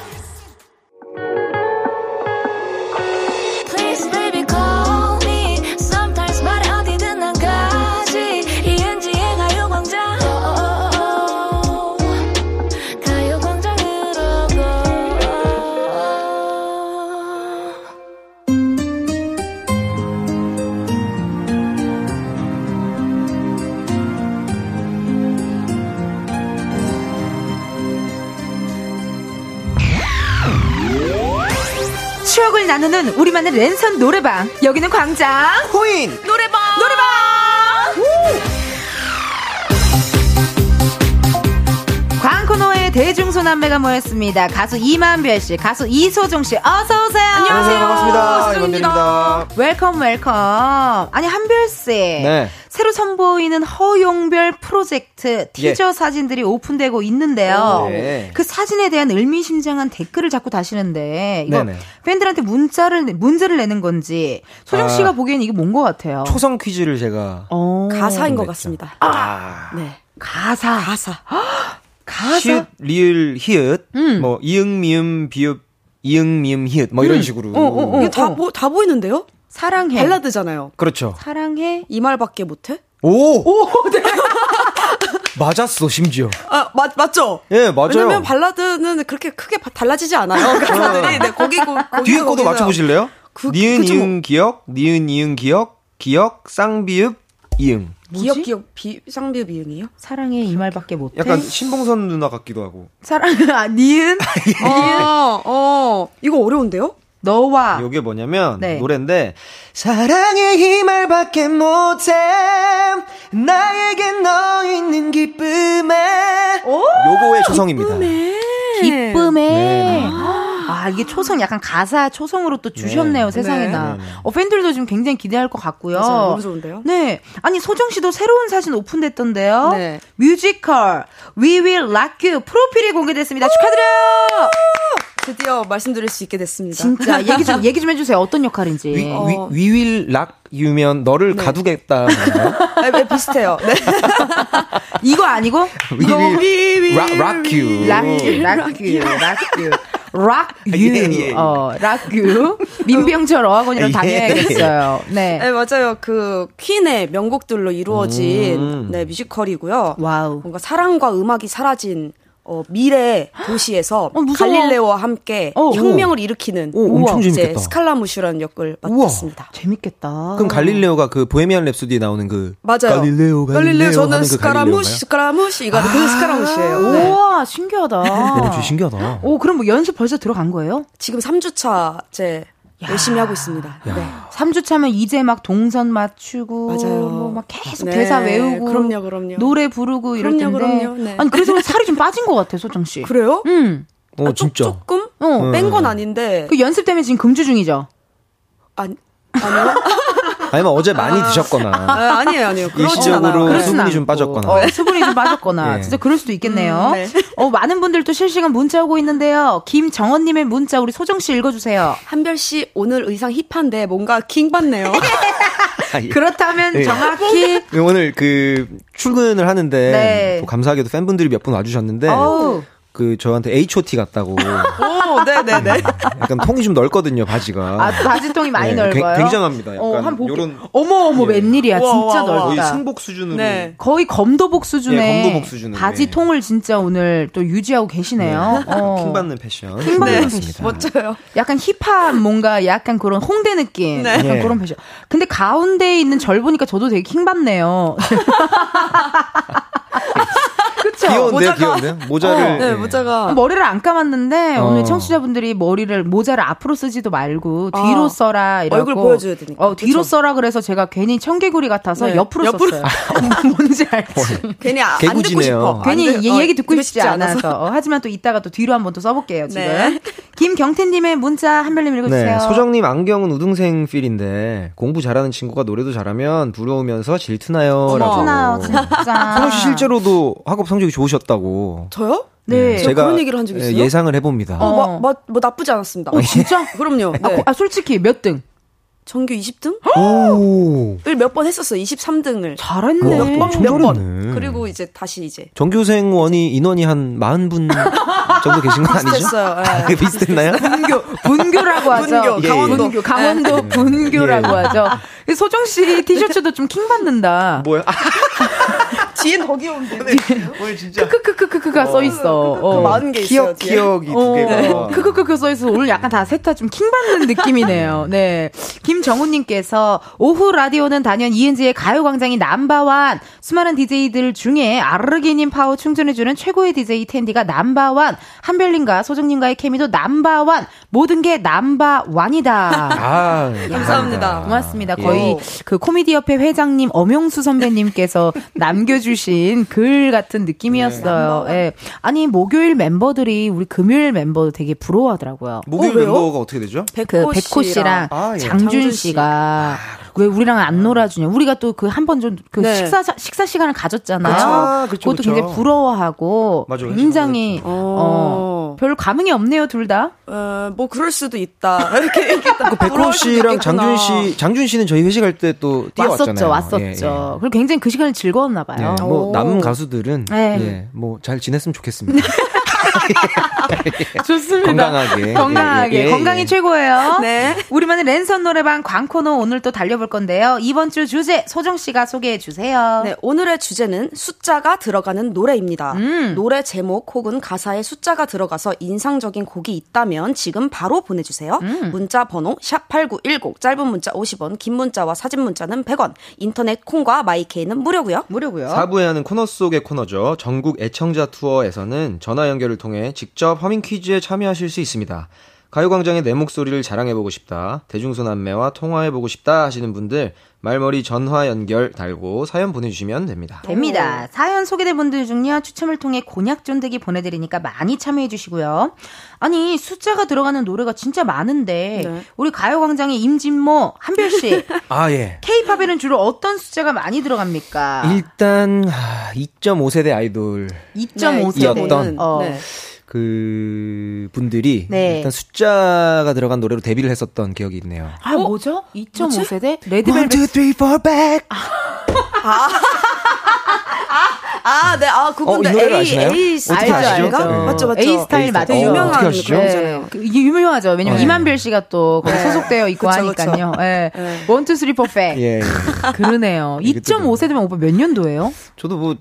추억을 나누는 우리만의 랜선 노래방, 여기는 광장 코인 노래방. 롯데 대중소남매가 모였습니다. 가수 임한별 씨, 가수 이소정 씨, 어서 오세요. 안녕하세요. 반갑습니다. 이소정입니다. 웰컴 웰컴. 아니 한별 씨, 네. 새로 선보이는 허용별 프로젝트 티저 예. 사진들이 오픈되고 있는데요. 네. 그 사진에 대한 의미심장한 댓글을 자꾸 다시는데 이거 네네. 팬들한테 문제를 내는 건지 소정 씨가 보기에는 이게 뭔 것 같아요? 초성 퀴즈를 제가 가사인 것 같습니다. 네. 가사. 가사. 시읒, 리을, 히읗. 뭐 이응, 미음, 비읍, 이응, 미음, 히읗. 뭐 이런 식으로. 이게 다 보이는데요? 사랑해. 발라드잖아요. 그렇죠. 사랑해. 이 말밖에 못해? 오, 네. 맞았어, 심지어. 맞죠? 예, 맞아요. 왜냐면 발라드는 그렇게 크게 달라지지 않아요. 가사들이. 네, 고기. 뒤에 거도 맞춰보실래요? 니은, 이응, 기억, 니은, 이응, 기억, 쌍비읍, 이응. 기억 쌍비읍 이응이요? 사랑해 이 말밖에 못해. 약간 신봉선 누나 같기도 하고. 사랑 니은. 이거 어려운데요? 너와. 이게 뭐냐면 네. 노래인데 사랑해 이 말밖에 못해 나에게 너 있는 기쁨에. 요거의 초성입니다. 기쁨에. 네. 아, 이게 초성, 약간 가사 초성으로 또 주셨네요, 네. 세상에다. 네. 팬들도 지금 굉장히 기대할 것 같고요. 맞아요. 너무 좋은데요? 네. 아니, 소정 씨도 새로운 사진 오픈됐던데요. 네. 뮤지컬, We Will Rock You 프로필이 공개됐습니다. 축하드려요! 드디어 말씀드릴 수 있게 됐습니다. 진짜. 얘기 좀 해주세요. 어떤 역할인지. We Will Rock You면 너를 네. 가두겠다. 네, 비슷해요. 네. 이거 아니고? We Will Rock You. 락유 민병철 어학원이랑 다녀야겠어요. 네. 네, 맞아요. 그 퀸의 명곡들로 이루어진 네, 뮤지컬이고요. 와우. 뭔가 사랑과 음악이 사라진 미래 도시에서 갈릴레오와 함께 혁명을 일으키는 엄청 재밌겠다. 스칼라무슈라는 역을 맡았습니다. 재밌겠다. 그럼 갈릴레오가 그 보헤미안 랩소디에 나오는 그 맞아요. 갈릴레오 저는 스칼라무슈 이거 그 스칼라무슈예요. 네. 우와 신기하다. 오, 신기하다. 오 그럼 뭐 연습 벌써 들어간 거예요? 지금 3주차 제 열심히 하고 있습니다. 네. 3주차면 이제 막 동선 맞추고 맞아요. 뭐 막 계속 네. 대사 외우고 그럼요. 노래 부르고 이럴 텐데. 그럼요. 네. 아니 그래서 살이 좀 빠진 것 같아 소정 씨. 그래요? 진짜. 조금? 뺀 건 아닌데. 그 연습 때문에 지금 금주 중이죠? 아니요. 아니면 어제 많이 드셨거나. 아니에요. 일시적으로 수분이 좀 빠졌거나. 예. 진짜 그럴 수도 있겠네요. 네. 많은 분들도 실시간 문자 오고 있는데요. 김정원님의 문자 우리 소정씨 읽어주세요. 한별씨 오늘 의상 힙한데 뭔가 킹받네요. 예. 그렇다면 예. 정확히. 오늘 그 출근을 하는데 네. 감사하게도 팬분들이 몇 분 와주셨는데. 그 저한테 H.O.T. 같다고. 네네네. 약간 통이 좀 넓거든요 바지가. 바지 통이 많이 네, 넓어요. 굉장합니다. 약간 요런. 어머 예. 웬일이야 우와, 진짜 넓다. 거의 승복 수준으로. 네. 거의 검도복 수준의. 네, 검도복 수준의. 바지 통을 진짜 오늘 또 유지하고 계시네요. 네. 킹받는 패션. 킹받는 패션. 네. 멋져요. 약간 힙합 뭔가 약간 그런 홍대 느낌. 네. 약간 그런 패션. 근데 가운데에 있는 절 보니까 저도 되게 킹받네요. 그쵸? 귀여운데요? 모자를. 네, 모자가. 머리를 안 감았는데, 오늘 청취자분들이 모자를 앞으로 쓰지도 말고, 뒤로 써라, 이러고. 얼굴 보여줘야 되니까. 뒤로 그쵸? 써라, 그래서 제가 괜히 청개구리 같아서 네. 옆으로 썼어요. 뭔지 알지. 괜히 안 듣고 싶어. 괜히 얘기 듣고 싶지 않아서. 하지만 또 이따가 또 뒤로 한번 또 써볼게요, 지금. 네. 김경태님의 문자 한별님 읽어주세요. 네. 소정님 안경은 우등생 필인데, 공부 잘하는 친구가 노래도 잘하면 부러우면서 질투나요. 라고. 진짜. 소정씨 실제로도 학업 성적이 좋으셨다고. 저요? 네. 제가 그런 얘기를 한 적이 있어요? 예상을 해봅니다. 뭐 나쁘지 않았습니다. 진짜? 그럼요. 네. 솔직히 몇 등? 전교 20등? 을 몇 번 했었어요. 23등을. 잘했네. 몇 번. 그리고 이제 다시 이제. 전교생원이 인원이 한 40분 정도 계신 거 아니죠? 비슷했어요. 네. 비슷했나요? 분교라고 하죠. 강원도 네. 분교라고 하죠. 소정 씨 티셔츠도 좀 킹받는다. 뭐야? 뒤엔 더 귀여운데. 오늘 진짜. 크크크크크가 써있어. 많은 게 있어요. 기억이 두 개가. 크크크크 써있어. 오늘 약간 다 셋 다 좀 킹받는 느낌이네요. 네. 김정우님께서 오후 라디오는 단연 이은지의 가요광장이 넘버원. 수많은 DJ들 중에 아르기닌 파워 충전해주는 최고의 DJ 텐디가 넘버원. 한별님과 소정님과의 케미도 넘버원. 모든 게 넘버원이다. 감사합니다. 고맙습니다. 거의 그 코미디협회 회장님 엄영수 선배님께서 남겨주 주신 글 같은 느낌이었어요. 네. 네. 아니 목요일 멤버들이 우리 금요일 멤버 되게 부러워하더라고요. 목요일 멤버가 어떻게 되죠? 백호 씨랑 장준 씨가 왜 우리랑 안 놀아주냐? 우리가 또 그 한 번 좀 그 네. 식사 시간을 가졌잖아요. 아, 그것도 그쵸. 굉장히 부러워하고 맞아요. 굉장히 별 감흥이 없네요, 둘 다. 뭐 그럴 수도 있다. 이렇게 그 백호 씨랑 장준 씨는 저희 회식할 때 또 뛰어왔잖아요. 왔었죠. 예. 그리고 굉장히 그 시간이 즐거웠나 봐요. 예. 뭐 남은 가수들은 예. 뭐 잘 지냈으면 좋겠습니다. 좋습니다. 건강하게. 예, 예, 예. 건강이 최고예요. 네. 우리만의 랜선 노래방 광코너 오늘 또 달려볼 건데요. 이번 주 주제 소정 씨가 소개해 주세요. 네, 오늘의 주제는 숫자가 들어가는 노래입니다. 노래 제목 혹은 가사에 숫자가 들어가서 인상적인 곡이 있다면 지금 바로 보내주세요. 문자 번호 #8910 짧은 문자 50원, 긴 문자와 사진 문자는 100원. 인터넷 콩과 마이케이는 무료고요. 4부에 하는 코너 속의 코너죠. 전국 애청자 투어에서는 전화 연결을 통해 직접 허밍 퀴즈에 참여하실 수 있습니다. 가요광장의 내 목소리를 자랑해보고 싶다, 대중손안매와 통화해보고 싶다 하시는 분들 말머리 전화 연결 달고 사연 보내주시면 됩니다. 사연 소개된 분들 중에 추첨을 통해 곤약 쫀득이 보내드리니까 많이 참여해주시고요. 아니 숫자가 들어가는 노래가 진짜 많은데 네. 우리 가요광장의 임진모, 한별씨 아, 예. K-POP에는 주로 어떤 숫자가 많이 들어갑니까? 일단 2.5세대 아이돌 2.5세대는 네. 그 분들이 네. 일단 숫자가 들어간 노래로 데뷔를 했었던 기억이 있네요. 아 뭐죠? 2.5세대? 레드벨벳 1, 2, 3, 4, back. 네, 그분들 A 스타일인가? 네. 맞죠. A 스타일 맞죠. 유명한 거잖아요. 이게 유명하죠. 왜냐면 임한별 씨가 또 거기 소속되어 있고 하니까요. 예. 1, 2, 3, 4, back. 예. 그러네요. 2.5세대면 오빠 몇 년도예요? 저도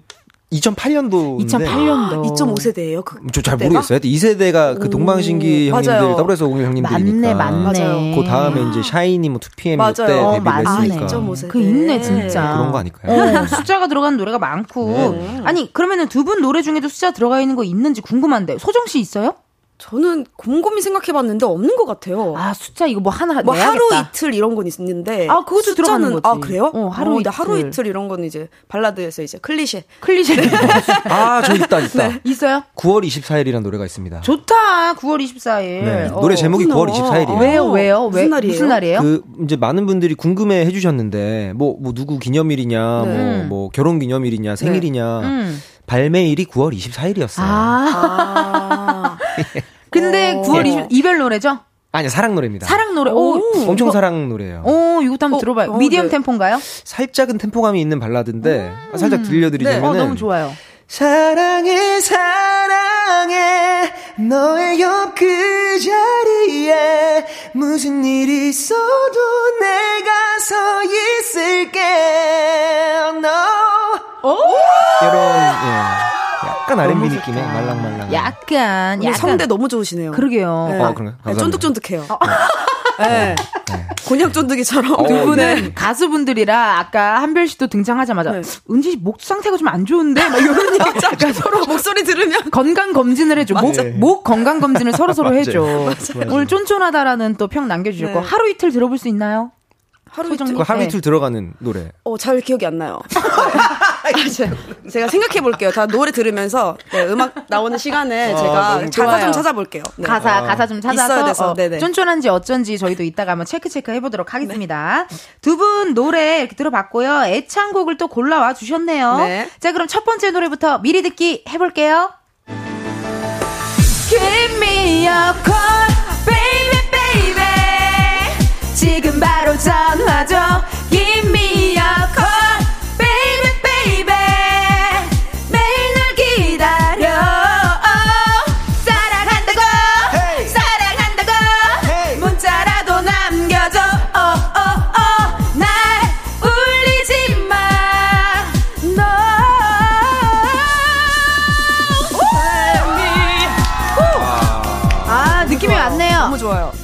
2008년도 2.5세대예요? 저 잘 모르겠어요. 2세대가 그 동방신기 형님들, 더블에서 온 형님들이니까. 맞네. 그 다음에 이제 샤이니, 2PM 이때 데뷔했으니까. 2.5세대. 그 있네 진짜. 그런 거 아닐까요? 숫자가 들어가는 노래가 많고. 네. 아니 그러면은 두 분 노래 중에도 숫자 들어가 있는 거 있는지 궁금한데 소정 씨 있어요? 저는 곰곰이 생각해봤는데 없는 것 같아요. 아 숫자 이거 뭐 하루 이틀 이런 건 있는데. 아 그것도 들어가는 거지. 아 그래요? 하루 이틀 이런 건 이제 발라드에서 이제 클리셰. 네. 저 있다. 네. 있어요? 9월 24일이라는 노래가 있습니다. 좋다. 9월 24일. 네. 노래 제목이 9월 24일이에요. 왜요? 무슨 날이에요? 그 이제 많은 분들이 궁금해 해주셨는데 뭐 누구 기념일이냐, 네. 뭐 결혼 기념일이냐, 생일이냐. 네. 발매일이 9월 24일이었어요. 근데 9월 20일 이별 노래죠? 아니요, 사랑 노래입니다. 사랑 노래. 엄청 사랑 노래예요. 이것도 한번 들어봐요. 미디엄 템포인가요? 살짝은 템포감이 있는 발라드인데 살짝 들려드리자면은 너무 좋아요. 사랑해 너의 옆 그 자리에 무슨 일이 있어도 내가 서 있을게 no. 이런 약간 R&B 느낌의 말랑말랑. 약간. 성대 너무 좋으시네요. 그러게요. 네. 그런가요? 네, 쫀득쫀득해요. 네. 곤약 쫀득이처럼 두 분은 네. 가수분들이라 아까 한별 씨도 등장하자마자 네. 은지 씨 목 상태가 좀 안 좋은데 막 이런 얘기 서로 목소리 들으면 건강 검진을 해줘. 목 건강 검진을 서로 해줘. 맞아요. 오늘 쫀쫀하다라는 또 평 남겨주셨고 네. 하루 이틀 들어볼 수 있나요? 하루 이틀 들어가는 노래. 잘 기억이 안 나요. 제가 생각해 볼게요. 다 노래 들으면서 네, 음악 나오는 시간에 제가 가사 좀 찾아볼게요. 네. 가사 좀 찾아서 있어야 돼서. 쫀쫀한지 어쩐지 저희도 이따가 한번 체크 해보도록 하겠습니다. 네. 두 분 노래 이렇게 들어봤고요. 애창곡을 또 골라와 주셨네요. 네. 자 그럼 첫 번째 노래부터 미리 듣기 해볼게요. Give me a call, baby, baby. 지금 바로 전화 줘. Give me a call.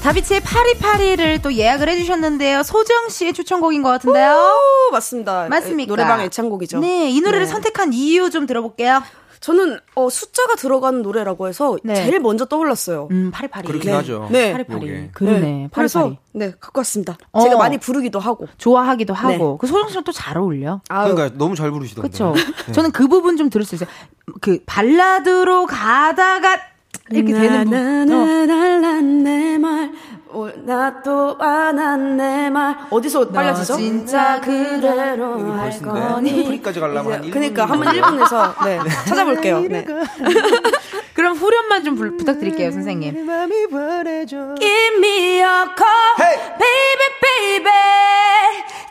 다비치의 파리파리를 또 예약을 해주셨는데요. 소정 씨의 추천곡인 것 같은데요. 맞습니다. 맞습니까? 노래방 애창곡이죠. 네, 이 노래를 선택한 이유 좀 들어볼게요. 저는 숫자가 들어가는 노래라고 해서 네. 제일 먼저 떠올랐어요. 파리파리. 그렇긴 네. 하죠. 네. 파리파리. 그러네. 네. 그래서 네 갖고 왔습니다. 제가 많이 부르기도 하고 좋아하기도 하고. 네. 그 소정 씨랑 또 잘 어울려. 아유. 그러니까 너무 잘 부르시던데. 그렇죠. 네. 저는 그 부분 좀 들을 수 있어요. 그 발라드로 가다가 이렇게 되는 부분. 내 말. 나 또 안한 내 말 어디서 빨라지죠? 진짜 그대로 할 거니. 프리까지 가려면 한 1분. 그러니까 한 번 1분에서 네, 찾아볼게요. 네. 그럼 후렴만 좀 부탁드릴게요, 선생님. Give me a call, hey. baby, baby.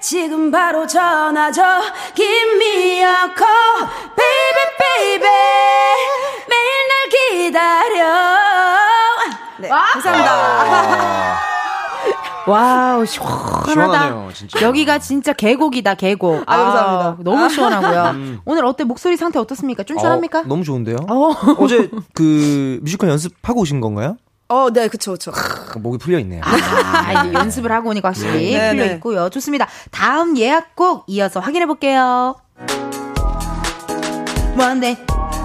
지금 바로 전화줘. Give me a call, baby, baby. 매일 날 기다려. 네, 감사합니다. 와우, 시원하다. 진짜. 여기가 진짜 계곡이다, 계곡. 아, 감사합니다. 너무 시원하고요. 오늘 어때? 목소리 상태 어떻습니까? 쭌쭌합니까? 너무 좋은데요? 어제 그 뮤지컬 연습하고 오신 건가요? 네, 그쵸, 그쵸. 목이 풀려있네요. 네. 연습을 하고 오니까 확실히 네. 풀려있고요. 좋습니다. 다음 예약곡 이어서 확인해볼게요. Monday,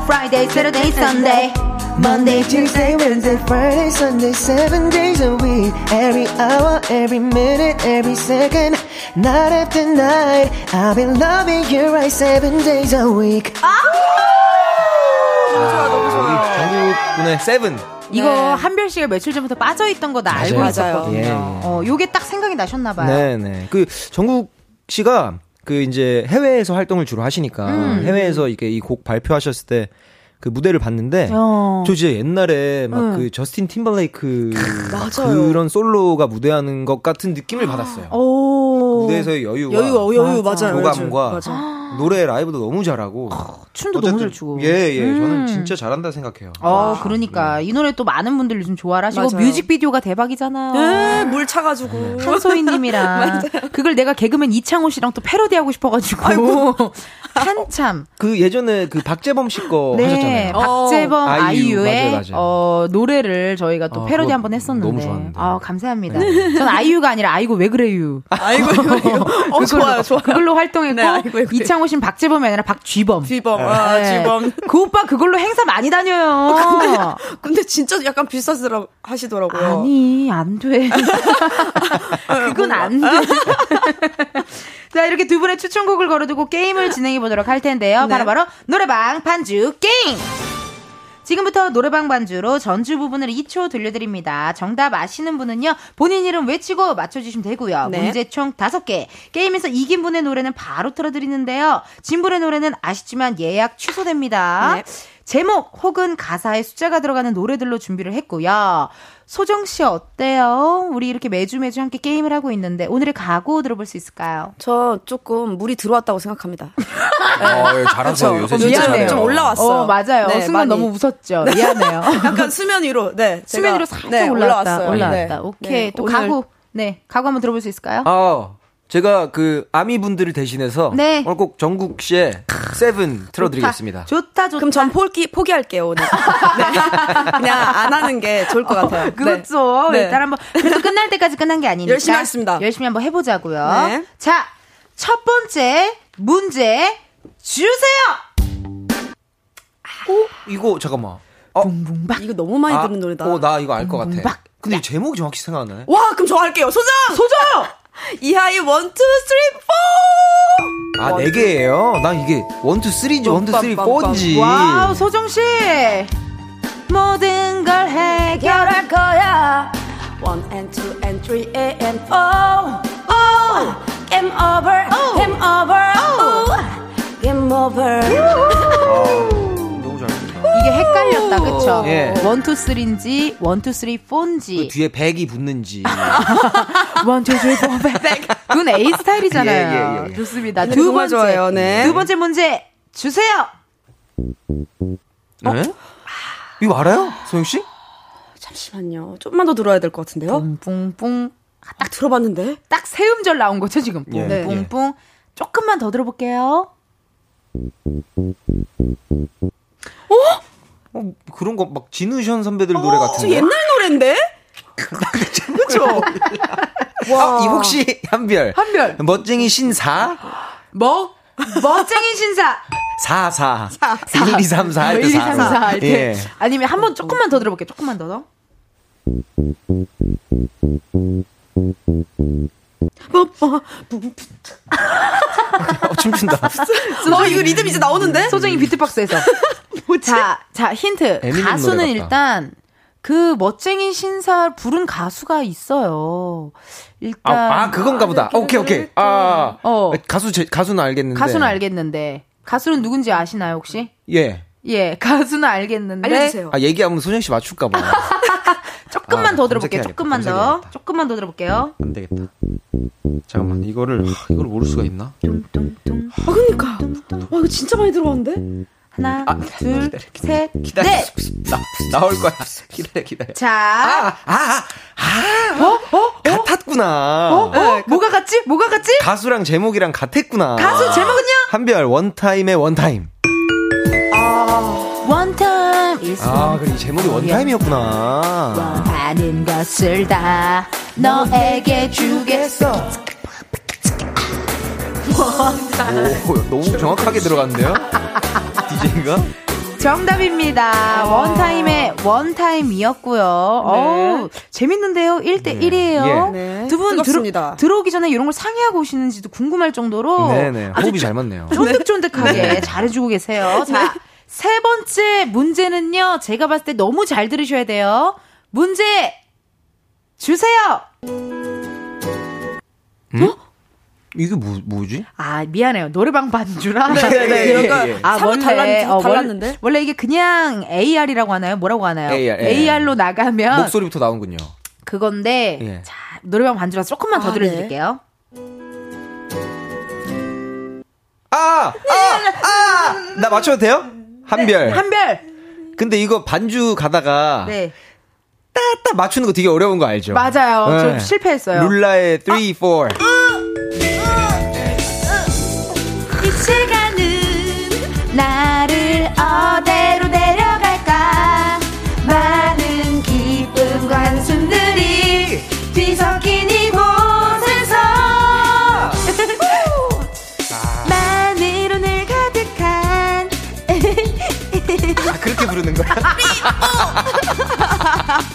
Friday, Saturday, Sunday. Monday, Tuesday, Wednesday, Friday, Sunday, 7 days a week. Every hour, every minute, every second, night after night. I've been loving you right 7 days a week. 너무 좋아, 너무 좋아. 정국군의 세븐. 이거 네. 한별 씨가 며칠 전부터 빠져있던 거 나 알고 있었거든요. 예. 요게 딱 생각이 나셨나봐요. 네네. 그 정국 씨가 그 이제 해외에서 활동을 주로 하시니까 해외에서 이렇게 이 곡 발표하셨을 때. 그 무대를 봤는데 저 진짜 옛날에 막 그 저스틴 팀벌레이크 막 그런 솔로가 무대하는 것 같은 느낌을 받았어요. 무대에서의 여유 맞아요. 교감과 맞아. 노래 라이브도 너무 잘하고 춤도 어쨌든, 너무 잘 추고 예예 저는 진짜 잘한다 생각해요. 그러니까 네. 이 노래 또 많은 분들이 좀 좋아하시고 맞아요. 뮤직비디오가 대박이잖아요. 물 차가지고 현소희님이랑 그걸 내가 개그맨 이창호 씨랑 또 패러디하고 싶어가지고 한참 그 예전에 그 박재범 씨 거 네. 하셨잖아요. 네, 박재범 아이유의 맞아요. 노래를 저희가 또 패러디 한번 했었는데 너무 좋았는데 감사합니다. 네. 전 아이유가 아니라 아이고 왜 그래요? 아이고 왜 그래요? 좋아요, 좋아요. 그걸로 활동했고 네, 아이고, 이창호 씨는 박재범이 아니라 박쥐범. 쥐범, 네. 그 오빠 그걸로 행사 많이 다녀요. 근데 진짜 약간 비싸더라 하시더라고요. 아니 안 돼. 그건 안 돼. 자 이렇게 두 분의 추천곡을 걸어두고 게임을 진행해 보도록 할 텐데요. 바로바로 네. 노래방 반주 게임. 지금부터 노래방 반주로 전주 부분을 2초 들려드립니다. 정답 아시는 분은요. 본인 이름 외치고 맞춰주시면 되고요. 네. 문제 총 5개. 게임에서 이긴 분의 노래는 바로 틀어드리는데요. 진분의 노래는 아쉽지만 예약 취소됩니다. 네. 제목 혹은 가사에 숫자가 들어가는 노래들로 준비를 했고요. 소정 씨 어때요? 우리 이렇게 매주 함께 게임을 하고 있는데 오늘의 각오 들어볼 수 있을까요? 저 조금 물이 들어왔다고 생각합니다. 네. 잘하세요. 요새 진짜 잘해요. 좀 올라왔어요. 맞아요. 네, 순간 많이. 너무 웃었죠. 네. 미안해요. 약간 수면 위로. 네, 수면 위로 살짝 네, 올라왔다. 네. 오케이. 네. 또 오늘... 각오. 네, 각오 한번 들어볼 수 있을까요? 제가 그 아미분들을 대신해서 네. 오늘 꼭 정국 씨의 세븐 틀어드리겠습니다. 좋다. 그럼 전 포기할게요 오늘. 네. 그냥 안 하는 게 좋을 것 같아요. 그렇죠. 네. 일단 한번 그래도 끝날 때까지 끝난 게 아니니까 열심히 하겠습니다. 열심히 한번 해보자고요. 네. 자, 첫 번째 문제 주세요. 이거 잠깐만. 붕붕박. 이거 너무 많이 듣는 노래다. 나 이거 알 것 같아. 근데 제목이 정확히 생각나네. 와, 그럼 저 할게요. 소정. 이하이 1, 2, 3, 4! 4 개예요? 난 이게 1, 2, 3인지 1, 2, 3, 4인지. 와우, 소정씨! 모든 걸 해결할 거야. 1 and 2 and 3 and 4. Oh! Game over! Game over! Oh! Game over! 너무 잘한다. 이게 헷갈렸다, 그쵸? 예. 1, 2, 3인지, 1, 2, 3, 4인지. 그 뒤에 100이 붙는지. 1, 2, 3, 4, 100. 그건 A 스타일이잖아요. 예. 좋습니다. 두 번째. 좋아요, 네. 두 번째 문제 주세요. 네? 이거 알아요? 소영씨? 잠시만요. 좀만 더 들어야 될 것 같은데요. 뿡뿡뿡. 딱 들어봤는데? 딱 세 음절 나온 거죠, 지금? 예. 뿡뿡뿡. 조금만 더 들어볼게요. 그런 거 막 진우션 선배들 노래 같은데? 저 옛날 노래인데? 그렇죠. 이 혹시 한별 멋쟁이 신사 멋쟁이 신사 44 1234 1234 이렇게. 아니면 한번 조금만 더 들어볼게요. 조금만 더. 춤춘다. 이거 리듬 이제 나오는데? 소정이 비트박스에서. 뭐지? 자, 힌트. 가수는 일단 그 멋쟁이 신사 부른 가수가 있어요. 일단 그건가 보다. 오케이. 가수는 알겠는데. 가수는 누군지 아시나요, 혹시? 예, 가수는 알겠는데. 알려주세요. 얘기하면 소정 씨 맞출까 봐. 조금만 더 들어볼게요. 조금만 더 들어볼게요. 안 되겠다. 잠깐만, 이걸 모를 수가 있나? 그러니까. 이거 진짜 많이 들어봤는데? 하나, 둘, 셋, 넷. 나올 거야. 기다려. 자. 같았구나. 뭐가 같지? 가수랑 제목이랑 같았구나. 가수 제목은요? 한별, 원타임의 원타임. 원타임 is 그리고 제목이 원타임이었구나. 원하는 것을 다 너에게 주겠어. 너무 정확하게 들어갔는데요? DJ가? 정답입니다. 원타임의 원타임이었고요. 어우, 재밌는데요. 1대1이에요. 두 분 들어오기 전에 이런 걸 상의하고 오시는지도 궁금할 정도로 호흡이 잘 맞네요. 쫀득쫀득하게 잘해주고 계세요. 자, 세 번째 문제는요. 제가 봤을 때 너무 잘 들으셔야 돼요. 문제 주세요. 이게 뭐지? 미안해요. 노래방 반주랑. 네. 원래 달랐는데. 원래 이게 그냥 AR이라고 하나요? 뭐라고 하나요? AR로 나가면 목소리부터 나오는군요. 그건데 자, 노래방 반주라서 조금만 더 들려드릴게요. 나 맞춰도 돼요? 한별. 근데 이거 반주 가다가 딱 맞추는 거 되게 어려운 거 알죠? 맞아요. 저 실패했어요. 룰라의 3, 4. 이 시간은 나를 어디로 데려갈까? 많은 기쁨과 한숨들이 뒤섞인 이곳에서 만으로 늘 가득한 그렇게 부르는 거야?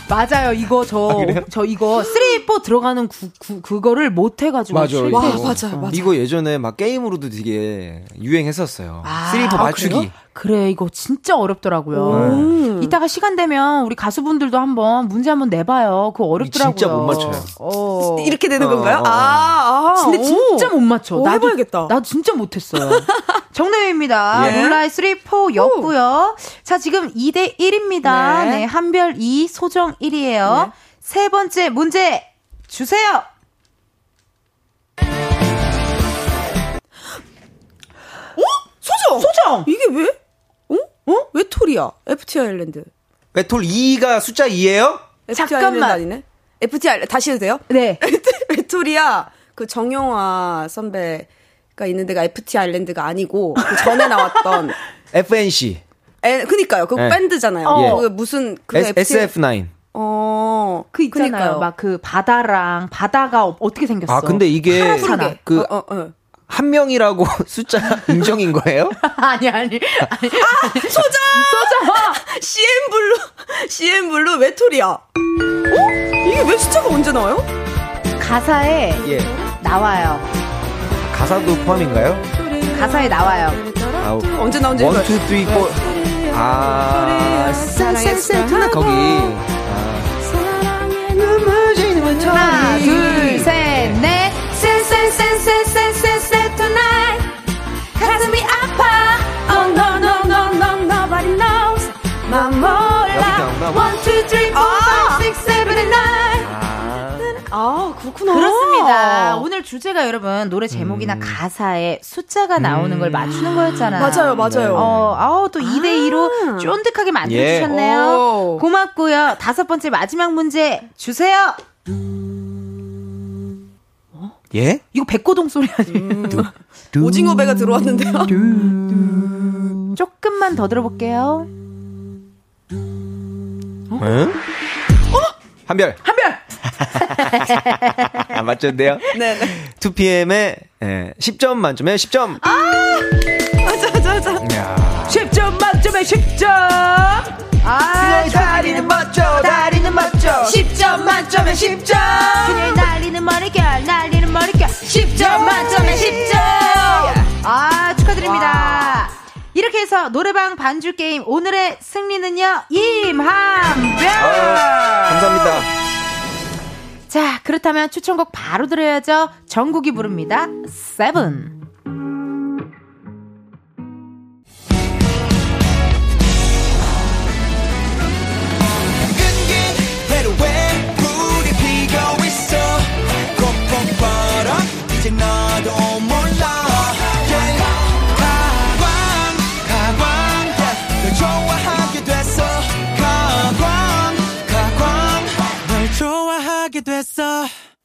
맞아요. 이거 저 이거 3, 4 들어가는 그거를 못 해가지고. 맞아요. 이거 예전에 막 게임으로도 되게 유행했었어요. 3, 4 맞추기. 그래, 이거 진짜 어렵더라고요. 이따가 시간 되면 우리 가수분들도 한번 문제 한번 내봐요. 그거 어렵더라고요. 진짜 못 맞춰요. 이렇게 되는 건가요? 근데 진짜 못 맞춰. 해봐야겠다. 나도 진짜 못했어요. 정답입니다. 룰라의 3, 4 였고요. 자, 지금 2대 1입니다. 네, 한별 2, 소정 1이에요. 세 번째 문제 주세요. 소정! 이게 왜? 외톨이야. FT 아일랜드. 외톨 2가 숫자 2예요? 잠깐만. 아니네. FT 아일랜드 다시 해도 돼요? 네. 외톨이야. 그 정용화 선배가 있는 데가 FT 아일랜드가 아니고 그 전에 나왔던 FNC. 그니까요. 그 밴드잖아요. 그 무슨 그 SF9. 그 있잖아요. 그러니까요. 막 그 바다가 어떻게 생겼어? 근데 이게 하나. 한 명이라고 숫자 인정인 거예요? 아니. 소정! 씨앤블루 외톨이야. 이게 왜 숫자가 언제 나와요? 가사에 나와요. 가사도 포함인가요? 가사에 나와요. 언제 나온지 몰라요. 1, 2, 3, 4. 사랑했어. 거기. 사랑의 눈물 지는 외톨이. 하나, 둘, 셋, 넷. 쎄쎄쎄쎄쎄쎄쎄 tonight 가슴이 아파. Oh no no no no nobody knows. 나 몰라. 1, 2, 3, 4, 5, 6, 7, 8, 9. 그렇구나. 그렇습니다. 오늘 주제가 여러분 노래 제목이나 가사에 숫자가 나오는 걸 맞추는 거였잖아요. 맞아요. 또 2대2로 쫀득하게 만들어주셨네요. 고맙고요. 다섯 번째 마지막 문제 주세요. 이거 백고동 소리 아니에요? 오징어 배가 들어왔는데요. 조금만 더 들어볼게요. 한별. 맞췄네요. 네. 2PM의 10점 만점에 10점. 맞아. 식점. 아, 다리는 멋져, 다리는 멋져. 10점 만점에 10점. 그녀의 날리는 머릿결, 날리는 머릿결. 10점 만점에 10점. 아, 축하드립니다. 와. 이렇게 해서 노래방 반주 게임 오늘의 승리는요, 임한별. 아, 감사합니다. 자, 그렇다면 추천곡 바로 들어야죠. 정국이 부릅니다. 세븐.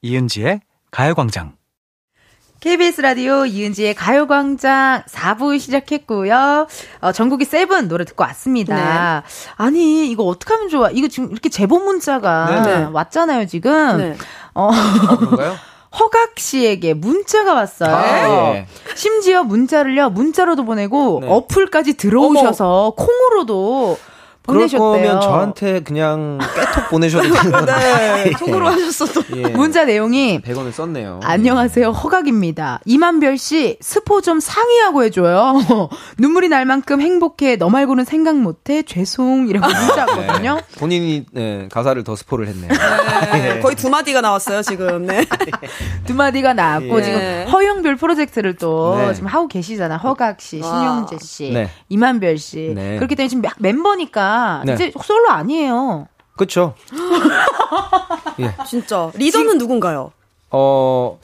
이은지의 가요광장. KBS 라디오 이은지의 가요광장 4부 시작했고요. 전국이 세븐 노래 듣고 왔습니다. 네. 아니 이거 어떻게 하면 좋아? 이거 지금 이렇게 제보 문자가 네네. 왔잖아요 지금. 네. 그런가요? 허각 씨에게 문자가 왔어요. 아, 예. 심지어 문자를요 문자로도 보내고 네. 어플까지 들어오셔서 어머. 콩으로도. 그럴 거면 저한테 그냥 깨톡 보내셔도 되는데 네, 톡으로 하셨어도 예. 문자 내용이 100원을 썼네요. 안녕하세요 허각입니다. 임한별 씨 스포 좀 상의하고 해줘요. 눈물이 날 만큼 행복해. 너 말고는 생각 못해. 죄송 이라고 문자거든요. 네. 본인이 네, 가사를 더 스포를 했네요. 네. 네. 거의 두 마디가 나왔어요 지금. 네. 두 마디가 나왔고 예. 지금 허영별 프로젝트를 또 네. 지금 하고 계시잖아. 허각 씨, 신영재 씨, 네. 임한별 씨. 네. 그렇기 때문에 지금 막 멤버니까. 네. 이제 솔로 아니에요. 그렇죠. 예. 진짜 리더는 누군가요? 뭐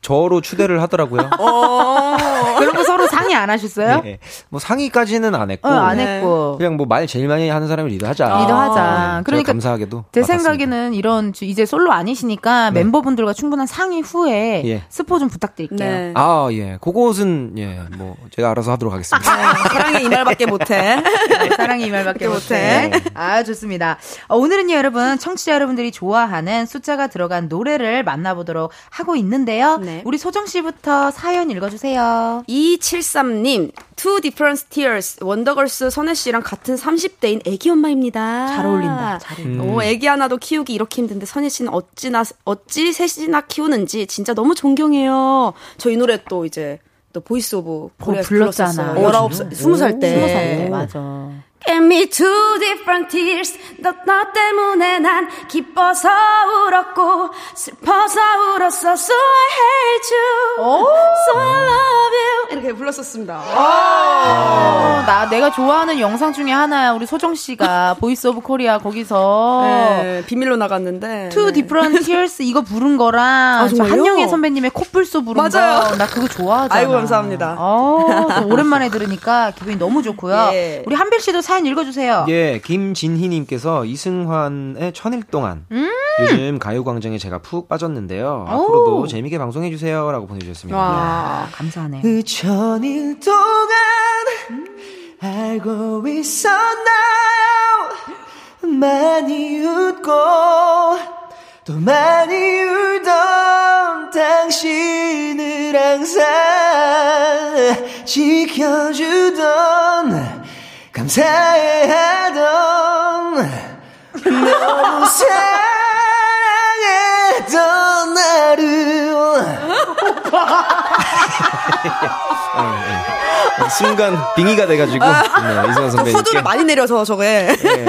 저로 추대를 하더라고요. 그런 거 서로 상의 안 하셨어요? 네. 뭐 상의까지는 안 했고, 안 했고 그냥 뭐 말 제일 많이 하는 사람을 리더하자. 리더하자. 네. 그러니까 감사하게도 제 맡았습니다. 생각에는 이런 이제 솔로 아니시니까 네. 멤버분들과 충분한 상의 후에 예. 스포 좀 부탁드릴게요. 네. 아 예, 그것은 예 뭐 제가 알아서 하도록 하겠습니다. 네. 사랑이 이 말밖에 못해. 네. 사랑이 이 말밖에 못해. 아 좋습니다. 오늘은요 여러분 청취자 여러분들이 좋아하는 숫자가 들어간 노래를 만나보도록 하고 있는데요. 네. 우리 소정 씨부터 사연 읽어주세요. 273님, Two Different Tears, 원더걸스 선혜 씨랑 같은 30대인 애기 엄마입니다. 잘 어울린다. 잘 어울린다. 오, 애기 하나도 키우기 이렇게 힘든데 선혜 씨는 어찌 셋이나 키우는지 진짜 너무 존경해요. 저 이 노래 또 이제 또 보이스 오브 코리아 불렀잖아. 20살 때. 20살 맞아. Give me two different tears. 너 때문에 난 기뻐서 울었고 슬퍼서 울었어. So I hate you. So I love you. 이렇게 불렀었습니다. 내가 좋아하는 영상 중에 하나야. 우리 소정 씨가 보이스 오브 코리아 거기서 네, 비밀로 나갔는데 Two different tears 이거 부른 거랑 한영애 선배님의 코뿔소 부른 거 나 그거 좋아하잖아. 아이고 감사합니다. 오랜만에 들으니까 기분이 너무 좋고요. 예. 우리 한별 씨도 사연 읽어주세요. 예, 김진희님께서 이승환의 1000일 동안 요즘 가요광장에 제가 푹 빠졌는데요. 오. 앞으로도 재미있게 방송해주세요라고 보내주셨습니다. 와, 감사하네. 그 1000일 동안 알고 있었나요? 많이 웃고 또 많이 울던 당신을 항상 지켜주던 감사해하던 너무 사랑했던 나를 순간 빙의가 돼가지고 네, 이승환 선배님께 호두를 많이 내려서 저게 네.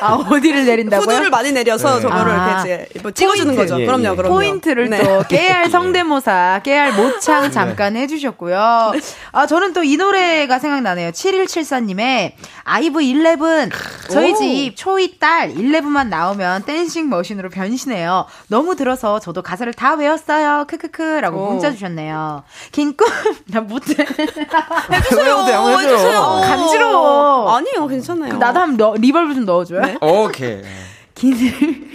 아 어디를 내린다고요? 호두를 많이 내려서 네. 저거를 이렇게 뭐 찍어주는 포인트. 거죠. 예, 그럼요, 그럼요. 포인트를 네. 또 깨알 성대모사, 깨알 모창 잠깐 네. 해주셨고요. 아 저는 또 이 노래가 생각나네요. 7174님의 아이브 11. 저희 집 초이 딸 11만 나오면 댄싱 머신으로 변신해요. 너무 들어서 저도 가사를 다 외웠어요. 크크크라고 문자 주셨네요. 긴 꿈 나 못해. 해주세요. 간지러워. 아니요, 괜찮아요. 나도 한 리벌브 좀 넣어줘요. 네? 오케이. 긴을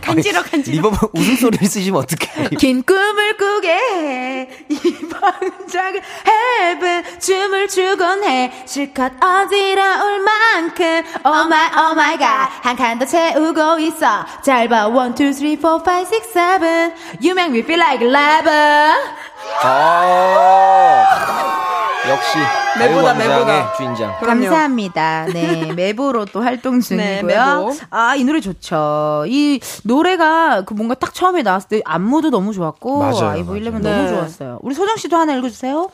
간지러. 리버브 웃음소리를 쓰시면 어떡해. 긴 꿈을 꾸게 해. 이 방작은 헤븐 춤을 추곤 해. 실컷 어지러울 만큼 Oh my oh my god 한 칸 더 채우고 있어. 잘 봐 1, 2, 3, 4, 5, 6, 7 You make me feel like lava. 역시 매보다 주인장. 그럼요. 감사합니다. 네, 매보로 또 활동 중이고요. 네, 아, 이 노래 좋죠. 이 노래가 그 뭔가 딱 처음에 나왔을 때 안무도 너무 좋았고 아이브 11 너무 좋았어요. 우리 소정 씨도 하나 읽어주세요.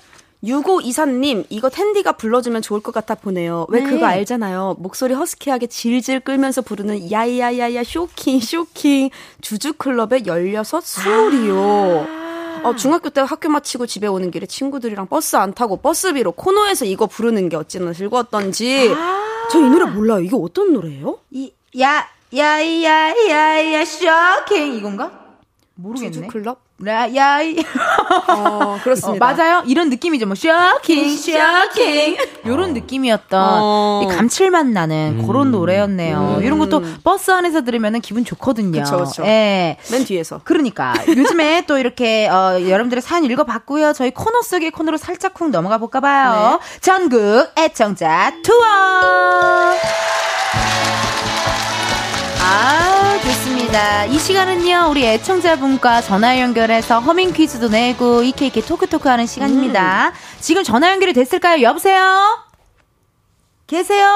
6524님, 이거 텐디가 불러주면 좋을 것 같아 보네요. 왜 네. 그거 알잖아요. 목소리 허스키하게 질질 끌면서 부르는 야야야야 쇼킹 쇼킹 주주클럽의 16 수월이요. 중학교 때 학교 마치고 집에 오는 길에 친구들이랑 버스 안 타고 버스비로 코너에서 이거 부르는 게 어찌나 즐거웠던지. 저 이 노래 몰라요. 이게 어떤 노래예요? 야야야야 쇼킹 이건가? 모르겠네. 주주클럽? 야이. 그렇습니다. 맞아요. 이런 느낌이죠. 뭐 쇼킹, 쇼킹. 이런 느낌이었던 이 감칠맛 나는 그런 노래였네요. 이런 것도 버스 안에서 들으면 기분 좋거든요. 그렇죠. 예. 맨 뒤에서. 그러니까 요즘에 또 이렇게 여러분들의 사연 읽어봤고요. 저희 코너 속의 코너로 살짝 쿵 넘어가 볼까 봐요. 네. 전국 애청자 투어. 좋습니다. 이 시간은요, 우리 애청자분과 전화 연결해서 허밍 퀴즈도 내고 이케이케 토크토크 하는 시간입니다. 지금 전화 연결이 됐을까요? 여보세요? 계세요?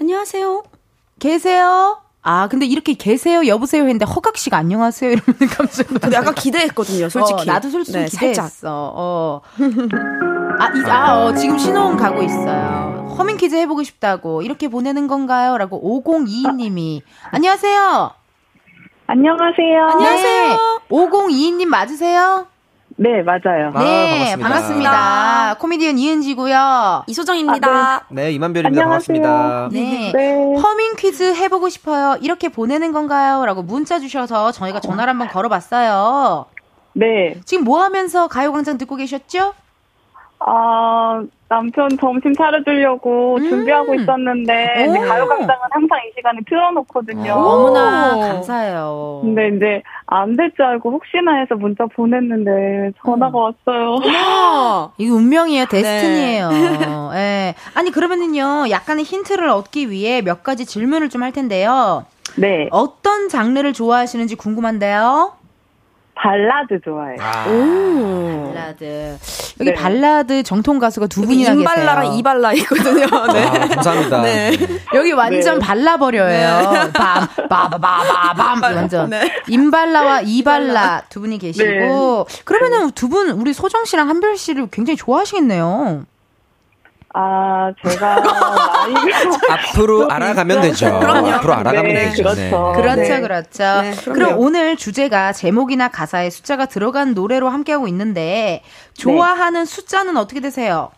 안녕하세요? 계세요? 아, 근데 이렇게 계세요? 여보세요? 했는데 허각씨가 안녕하세요? 이러면 깜짝 놀랐어요. 근데 약간 기대했거든요, 솔직히. 나도 솔직히 네, 기대했어. 지금 신호음 가고 있어요. 허밍 퀴즈 해보고 싶다고 이렇게 보내는 건가요? 라고 5022님이. 안녕하세요. 안녕하세요. 안녕하세요. 네, 5022님 맞으세요? 네, 맞아요. 네, 아, 반갑습니다. 코미디언 이은지고요. 이소정입니다. 아, 네. 네, 임한별입니다. 안녕하세요. 반갑습니다. 네. 네. 허밍 퀴즈 해보고 싶어요. 이렇게 보내는 건가요? 라고 문자 주셔서 저희가 전화를 한번 걸어봤어요. 네. 지금 뭐 하면서 가요광장 듣고 계셨죠? 남편 점심 차려주려고 준비하고 있었는데 가요광장은 항상 이 시간에 틀어놓거든요. 너무나 감사해요. 근데 이제 안 될 줄 알고 혹시나 해서 문자 보냈는데 전화가 왔어요. 이거 운명이에요. 데스티니예요. 네. 네. 아니 그러면은요, 약간의 힌트를 얻기 위해 몇 가지 질문을 좀 할 텐데요. 네. 어떤 장르를 좋아하시는지 궁금한데요. 발라드 좋아해요. 오, 발라드. 여기 네. 발라드 정통 가수가 두 분이나 계세요. 임발라랑 이발라이거든요. 네. 아, 감사합니다. 네. 여기 완전 네. 발라버려요. 밤밤밤밤밤 완전. 네. 임발라와 이발라 두 분이 계시고. 네. 그러면은 두 분 우리 소정 씨랑 한별 씨를 굉장히 좋아하시겠네요. 아, 제가 앞으로 알아가면 되죠. 그럼요. 앞으로 알아가면 네, 되죠. 그렇죠. 네. 그렇죠, 네. 그렇죠. 네, 그럼 오늘 주제가 제목이나 가사에 숫자가 들어간 노래로 함께하고 있는데 좋아하는 네. 숫자는 어떻게 되세요?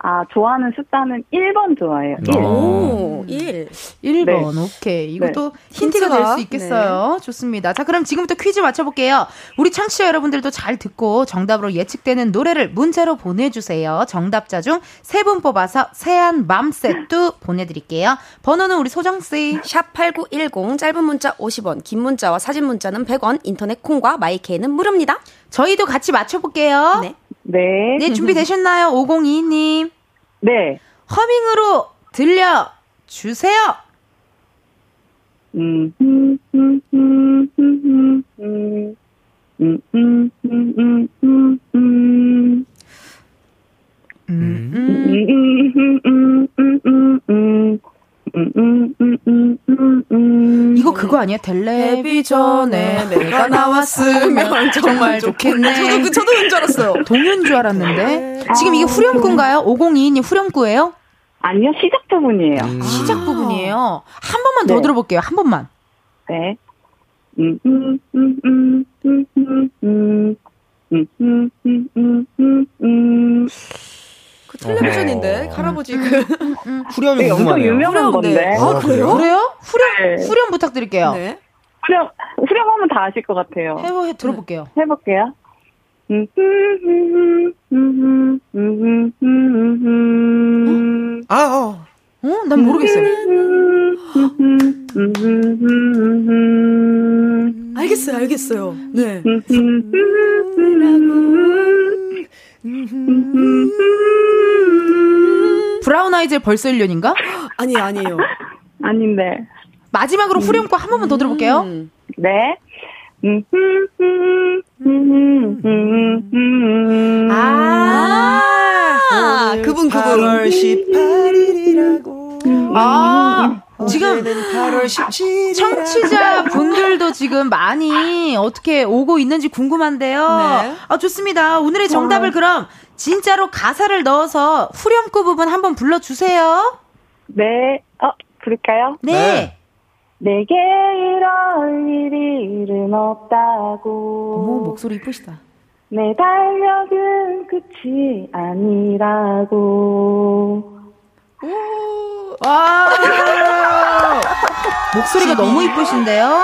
아, 좋아하는 숫자는 1번 좋아해요. 1. 오, 1. 1번, 네. 오케이. 이것도 네. 힌트가 될 수 있겠어요. 네. 좋습니다. 자, 그럼 지금부터 퀴즈 맞춰볼게요. 우리 청취자 여러분들도 잘 듣고 정답으로 예측되는 노래를 문자로 보내주세요. 정답자 중 3분 뽑아서 세안 맘세트 보내드릴게요. 번호는 우리 소정씨. 샵8910, 짧은 문자 50원, 긴 문자와 사진 문자는 100원, 인터넷 콩과 마이케이는 무료입니다. 저희도 같이 맞춰볼게요. 네. 네. 네, 준비되셨나요? 5022님. 네. 허밍으로 들려주세요. 이거 그거 아니야? 텔레비전에 내가 나왔으면 정말 좋겠네. 저도 그런 줄 알았어요. 동요인 줄 알았는데. 지금 이게 후렴구인가요? 5022님 후렴구예요? 아니요, 시작 부분이에요. 시작 부분이에요. 한 번만 더 들어볼게요. 한 번만. 네. 텔레비전인데 할아버지 후렴이 네, 엄청 유명한 건데. 아, 그래요? 그래요? 후렴 네. 후렴 부탁드릴게요. 네. 후렴 하면 다 아실 것 같아요. 해보 들어볼게요. 해볼게요. 난 모르겠어요. 알겠어요. 네. 브라운 아이즈의 벌써 1년인가? 아니에요. 아닌데. 마지막으로 후렴구 한 번만 더 들어볼게요. 네. 8월 18일이라고. 아. 지금 8월 17일 청취자 분들도 지금 많이 어떻게 오고 있는지 궁금한데요. 네. 아, 좋습니다. 오늘의 정답을 그럼 진짜로 가사를 넣어서 후렴구 부분 한번 불러주세요. 네. 부를까요? 네. 네. 내게 이럴 일은 없다고. 어머, 목소리 이쁘시다. 내 달력은 끝이 아니라고. 와. 목소리가 너무 이쁘신데요.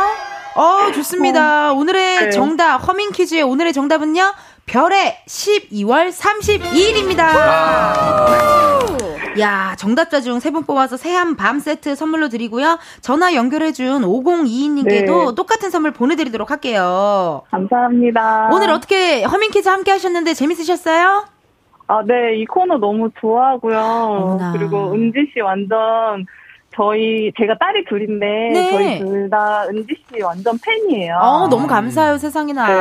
좋습니다. 오늘의 정답 허밍 퀴즈의 오늘의 정답은요, 별의 12월 32일입니다. 야, 정답자 중 3분 뽑아서 새한 밤 세트 선물로 드리고요. 전화 연결해준 5022님께도 네. 똑같은 선물 보내드리도록 할게요. 감사합니다. 오늘 어떻게 허밍 퀴즈 함께 하셨는데 재밌으셨어요? 아, 네, 이 코너 너무 좋아하고요. 어머나. 그리고 은지 씨 완전 제가 딸이 둘인데 네. 저희 둘 다 은지 씨 완전 팬이에요. 너무 감사해요, 세상에나. 네,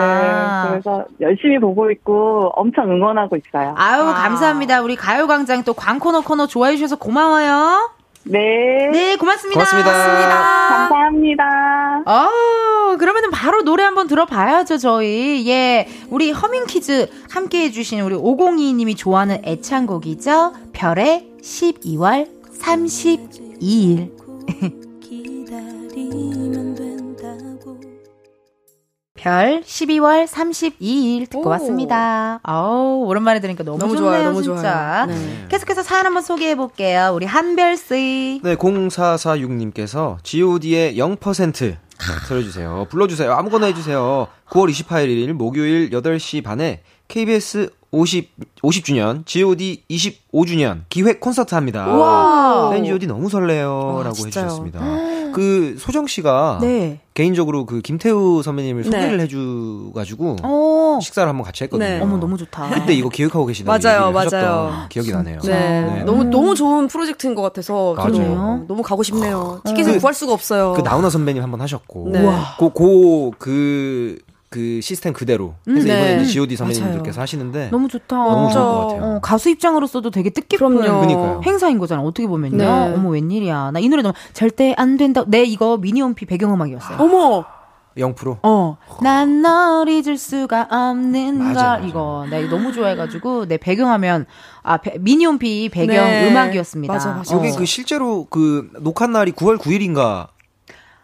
그래서 열심히 보고 있고 엄청 응원하고 있어요. 아유, 감사합니다. 우리 가요광장 또 광코너 좋아해 주셔서 고마워요. 네. 네, 고맙습니다. 감사합니다. 그러면은 바로 노래 한번 들어봐야죠, 저희. 예. 우리 허밍 퀴즈 함께 해주신 우리 5022님이 좋아하는 애창곡이죠. 별의 12월 32일. 별 12월 32일 듣고 왔습니다. 오랜만에 들으니까 너무 좋네요, 좋아요, 너무 진짜. 좋아요. 네. 계속해서 사연 한번 소개해 볼게요. 우리 한별 씨. 네, 0446님께서 GOD의 0% 들어주세요. 불러주세요. 아무거나 해주세요. 9월 28일 목요일 8시 반에 KBS 50주년, GOD 25주년 기획 콘서트 합니다. 와. 팬 GOD 너무 설레요. 라고 진짜요? 해주셨습니다. 그, 소정씨가 네. 개인적으로 그 김태우 선배님을 소개를 네. 해줘가지고 식사를 한번 같이 했거든요. 네. 어머, 너무 좋다. 그때 이거 기획하고 계시다는 얘기를 하셨던 기억이 나네요. 네. 네. 너무 좋은 프로젝트인 것 같아서. 맞아요. 너무 가고 싶네요. 티켓을 구할 수가 없어요. 그 나훈아 선배님 한번 하셨고. 네. 그 시스템 그대로. 그래서 네. 이번에 이제 GOD 선배님들께서 하시는데. 너무 좋다. 너무 좋을 것 같아요. 가수 입장으로서도 되게 뜻깊은 행사인 거잖아. 어떻게 보면요. 네. 어머, 웬일이야. 나 이 노래 너무 절대 안 된다. 네, 이거 미니홈피 배경음악이었어요. 어머! 0%? 난 널 잊을 수가 없는 걸. 이거. 나 이거 너무 좋아해가지고. 내 배경화면. 미니홈피 배경음악이었습니다. 네. 맞아. 여기 그 실제로 그 녹화 날이 9월 9일인가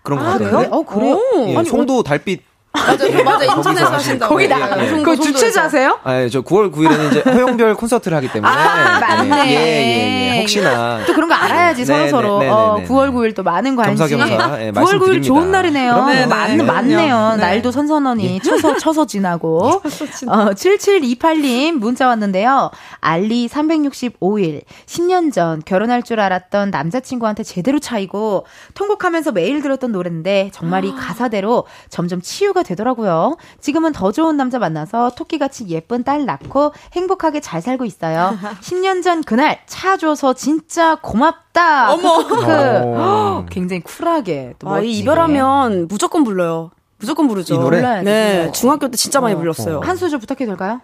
그런 거 같아요. 그래요? 그래요? 예, 아니, 송도 달빛. 맞아, 인천에서 하신다고. 거기 나가요. 그거 주최자세요? 네, 저 9월 9일에는 이제 허용별 콘서트를 하기 때문에. 맞네. 예. 혹시나. 또 그런 거 알아야지, 서로서로. 9월 9일 또 많은 관심. 겸사겸사. 예, 9월 9일 좋은 날이네요. 네, 맞네요. 네. 날도 선선하니 쳐서 지나고. 7728님 문자 왔는데요. 알리 365일. 10년 전 결혼할 줄 알았던 남자친구한테 제대로 차이고, 통곡하면서 매일 들었던 노래인데, 정말 이 가사대로 점점 치유가 되더라고요. 지금은 더 좋은 남자 만나서 토끼같이 예쁜 딸 낳고 행복하게 잘 살고 있어요. 10년 전 그날 차 줘서 진짜 고맙다. 어머. 굉장히 쿨하게. 이 이별하면 무조건 불러요. 무조건 부르죠. 이 노래? 네. 중학교 때 진짜 많이 불렀어요. 한 소절 부탁해도 될까요?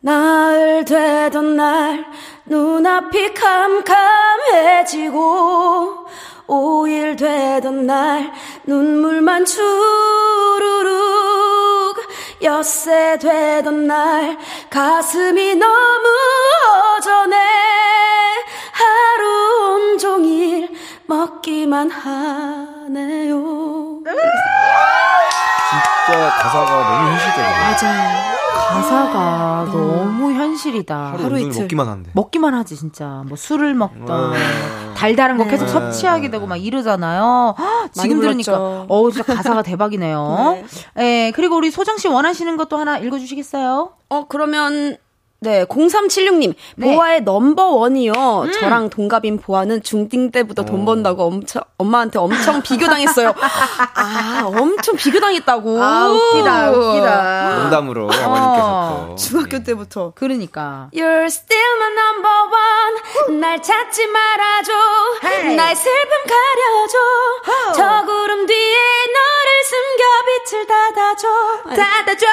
나흘 되던 날 눈앞이 캄캄해지고 5일 되던 날 눈물만 주르륵 6세 되던 날 가슴이 너무 허전해 하루 온종일 먹기만 하네요. 진짜 가사가 너무 현실적이에요. 맞아요. 가사가 너무 현실이다. 하루 이틀 먹기만 한대. 먹기만 하지 진짜. 뭐 술을 먹던 달달한 거 계속 섭취하게 되고 막 이러잖아요. 헉, 지금 들으니까 진짜 가사가 대박이네요. 네. 예, 그리고 우리 소정 씨 원하시는 것도 하나 읽어주시겠어요? 그러면. 네, 0376님. 네. 보아의 넘버원이요. 저랑 동갑인 보아는 중딩 때부터 돈 번다고 엄마한테 엄청 비교당했어요. 엄청 비교당했다고. 웃기다. 농담으로 어머님께서 또. 중학교 때부터. 그러니까. You're still my number one. 날 찾지 말아줘. Hey. 나의 슬픔 가려줘. Oh. 저 구름 뒤에 너를 숨겨 빛을 닫아줘.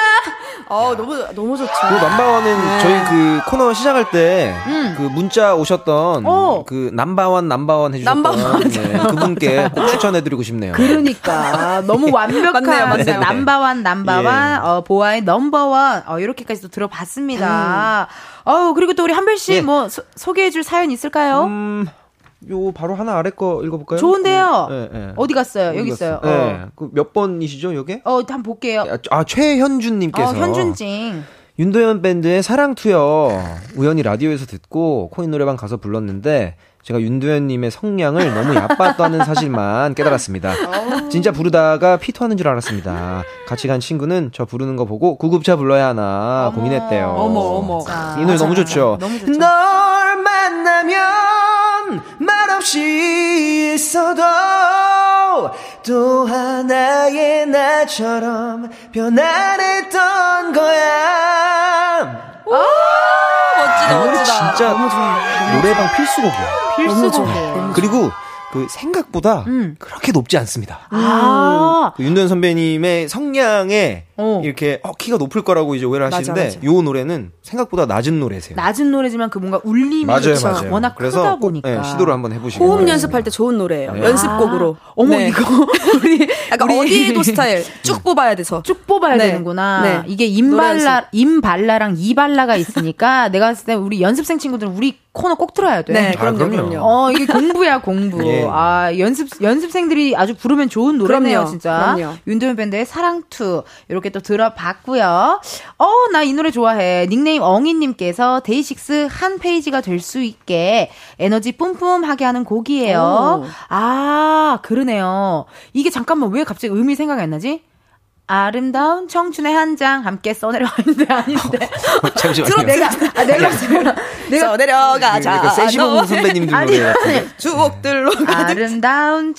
아, 너무 좋죠. 그리고 남바원은 네. 저희 그 코너 시작할 때 그 문자 오셨던 그 남바원 해주셨던 네, 그분께 꼭 추천해드리고 싶네요. 그러니까 너무 완벽한 맞네요. 남바원 예. 보아의 넘버원 이렇게까지 또 들어봤습니다. 그리고 또 우리 한별 씨 뭐 예. 소개해줄 사연 있을까요? 요 바로 하나 아래 거 읽어볼까요? 좋은데요. 네. 어디 갔어요? 여기 있어요. 네. 그 몇 번이시죠, 요게? 한번 볼게요. 최현준님께서. 현준찡. 윤도현 밴드의 사랑 투여 우연히 라디오에서 듣고 코인 노래방 가서 불렀는데 제가 윤도현님의 성량을 너무 얕봤다는 사실만 깨달았습니다. 진짜 부르다가 피토하는 줄 알았습니다. 같이 간 친구는 저 부르는 거 보고 구급차 불러야 하나 고민했대요. 어머. 이 노래 너무 좋죠. 너무 좋죠. 널 만나면 말없이 있어도 또 하나의 나처럼 변환했던 거야. 오! 멋지다. 진짜 너무 좋아. 노래방 필수곡이야. 필수곡이에요. 그리고 그 생각보다 그렇게 높지 않습니다. 아. 그 윤도현 선배님의 성량에 이렇게 키가 높을 거라고 이제 오해를 하시는데 요 노래는 생각보다 낮은 노래세요. 낮은 노래지만 그 뭔가 울림이 맞아요. 워낙 크다 보니까 네, 시도를 한번 해보시고 호흡 거예요. 연습할 때 좋은 노래예요. 네. 연습곡으로. 어머 네. 이거 우리 약간 어디에도 스타일 쭉 뽑아야 돼서 쭉 뽑아야 네. 되는구나. 네. 이게 임발라랑 이발라가 있으니까 내가 봤을 때 우리 연습생 친구들은 우리 코너 꼭 들어야 돼. 네, 그럼요. 이게 공부야 공부. 예. 연습생들이 아주 부르면 좋은 노래네요, 그럼요, 진짜. 그럼요. 윤도현 밴드의 사랑투 이렇게 또 들어봤고요. 나 이 노래 좋아해. 닉네임 엉이님께서 데이식스 한 페이지가 될 수 있게 에너지 뿜뿜하게 하는 곡이에요. 오. 아, 그러네요. 이게 잠깐만 왜 갑자기 음이 생각이 안 나지? 아름다운 청춘의 한 장 함께 써내려가는데 아닌데. 잠시만요. 내가 내려가자. 세시봉 선배님들 노래. 주옥들로 아름다운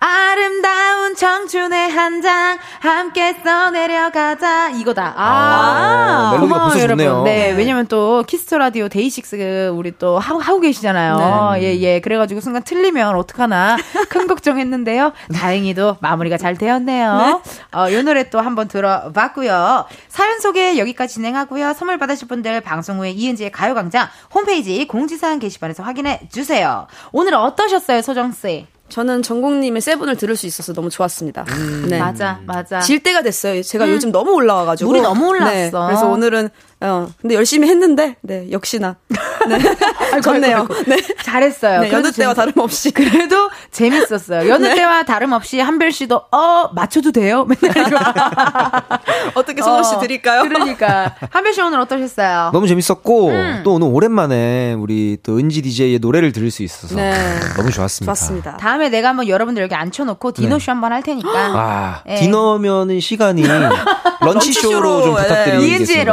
아름다운 청춘의 한 장 함께 써내려가자 이거다. 멜로디가 벌써 좋네요. 네, 왜냐면 또 키스터 라디오 데이식스 우리 또 하고 계시잖아요. 네. 예. 그래가지고 순간 틀리면 어떡하나 큰 걱정했는데요. 다행히도 마무리가 잘 되었네요. 네? 요 노래 또 한번 들어봤고요. 사연 소개 여기까지 진행하고요. 선물 받으실 분들 방송 후에 이은지의 가요광장 홈페이지 공지사항 게시판에서 확인해 주세요. 오늘 어떠셨어요, 소정 씨? 저는 정국님의 세븐을 들을 수 있어서 너무 좋았습니다. 네. 맞아. 질 때가 됐어요. 제가 요즘 너무 올라와가지고. 물이 너무 올라왔어. 네. 그래서 오늘은 근데 열심히 했는데 역시나 좋네요. 네. 잘했어요. 네, 여느 때와 다름없이 그래도 재밌었어요. 여느 때와 다름없이 한별 씨도 맞춰도 돼요? 맨날 어떻게 소원 씨 드릴까요? 그러니까 한별 씨 오늘 어떠셨어요? 너무 재밌었고 또 오늘 오랜만에 우리 또 은지 DJ의 노래를 들을 수 있어서 네. 너무 좋았습니다. 다음에 내가 한번 여러분들 여기 앉혀놓고 디너쇼 한번 할 테니까 네. 디너면은 시간이 런치쇼로 좀 부탁드리겠습니다. 이은지의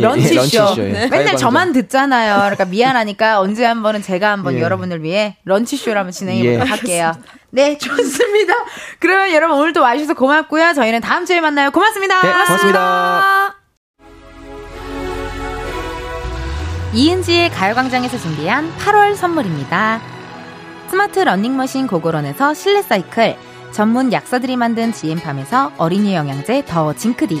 런치쇼. 네. 맨날 저만 듣잖아요. 그러니까 미안하니까 언제 한번은 제가 한번 여러분을 위해 런치쇼를 한번 진행해보도록 할게요. 네, 좋습니다. 그러면 여러분 오늘도 와주셔서 고맙고요. 저희는 다음 주에 만나요. 고맙습니다. 네, 고맙습니다. 이은지의 가요광장에서 준비한 8월 선물입니다. 스마트 러닝머신 고고런에서 실내 사이클, 전문 약사들이 만든 지앤팜에서 어린이 영양제 더 징크디,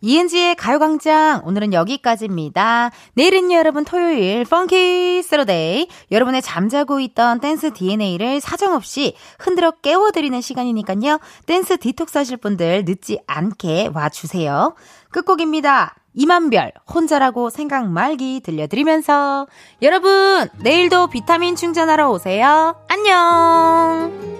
이은지의 가요광장, 오늘은 여기까지입니다. 내일은요, 여러분 토요일 펑키 세러데이, 여러분의 잠자고 있던 댄스 DNA를 사정없이 흔들어 깨워드리는 시간이니까요. 댄스 디톡스 하실 분들 늦지 않게 와주세요. 끝곡입니다. 임한별, 혼자라고 생각 말기 들려드리면서 여러분, 내일도 비타민 충전하러 오세요. 안녕.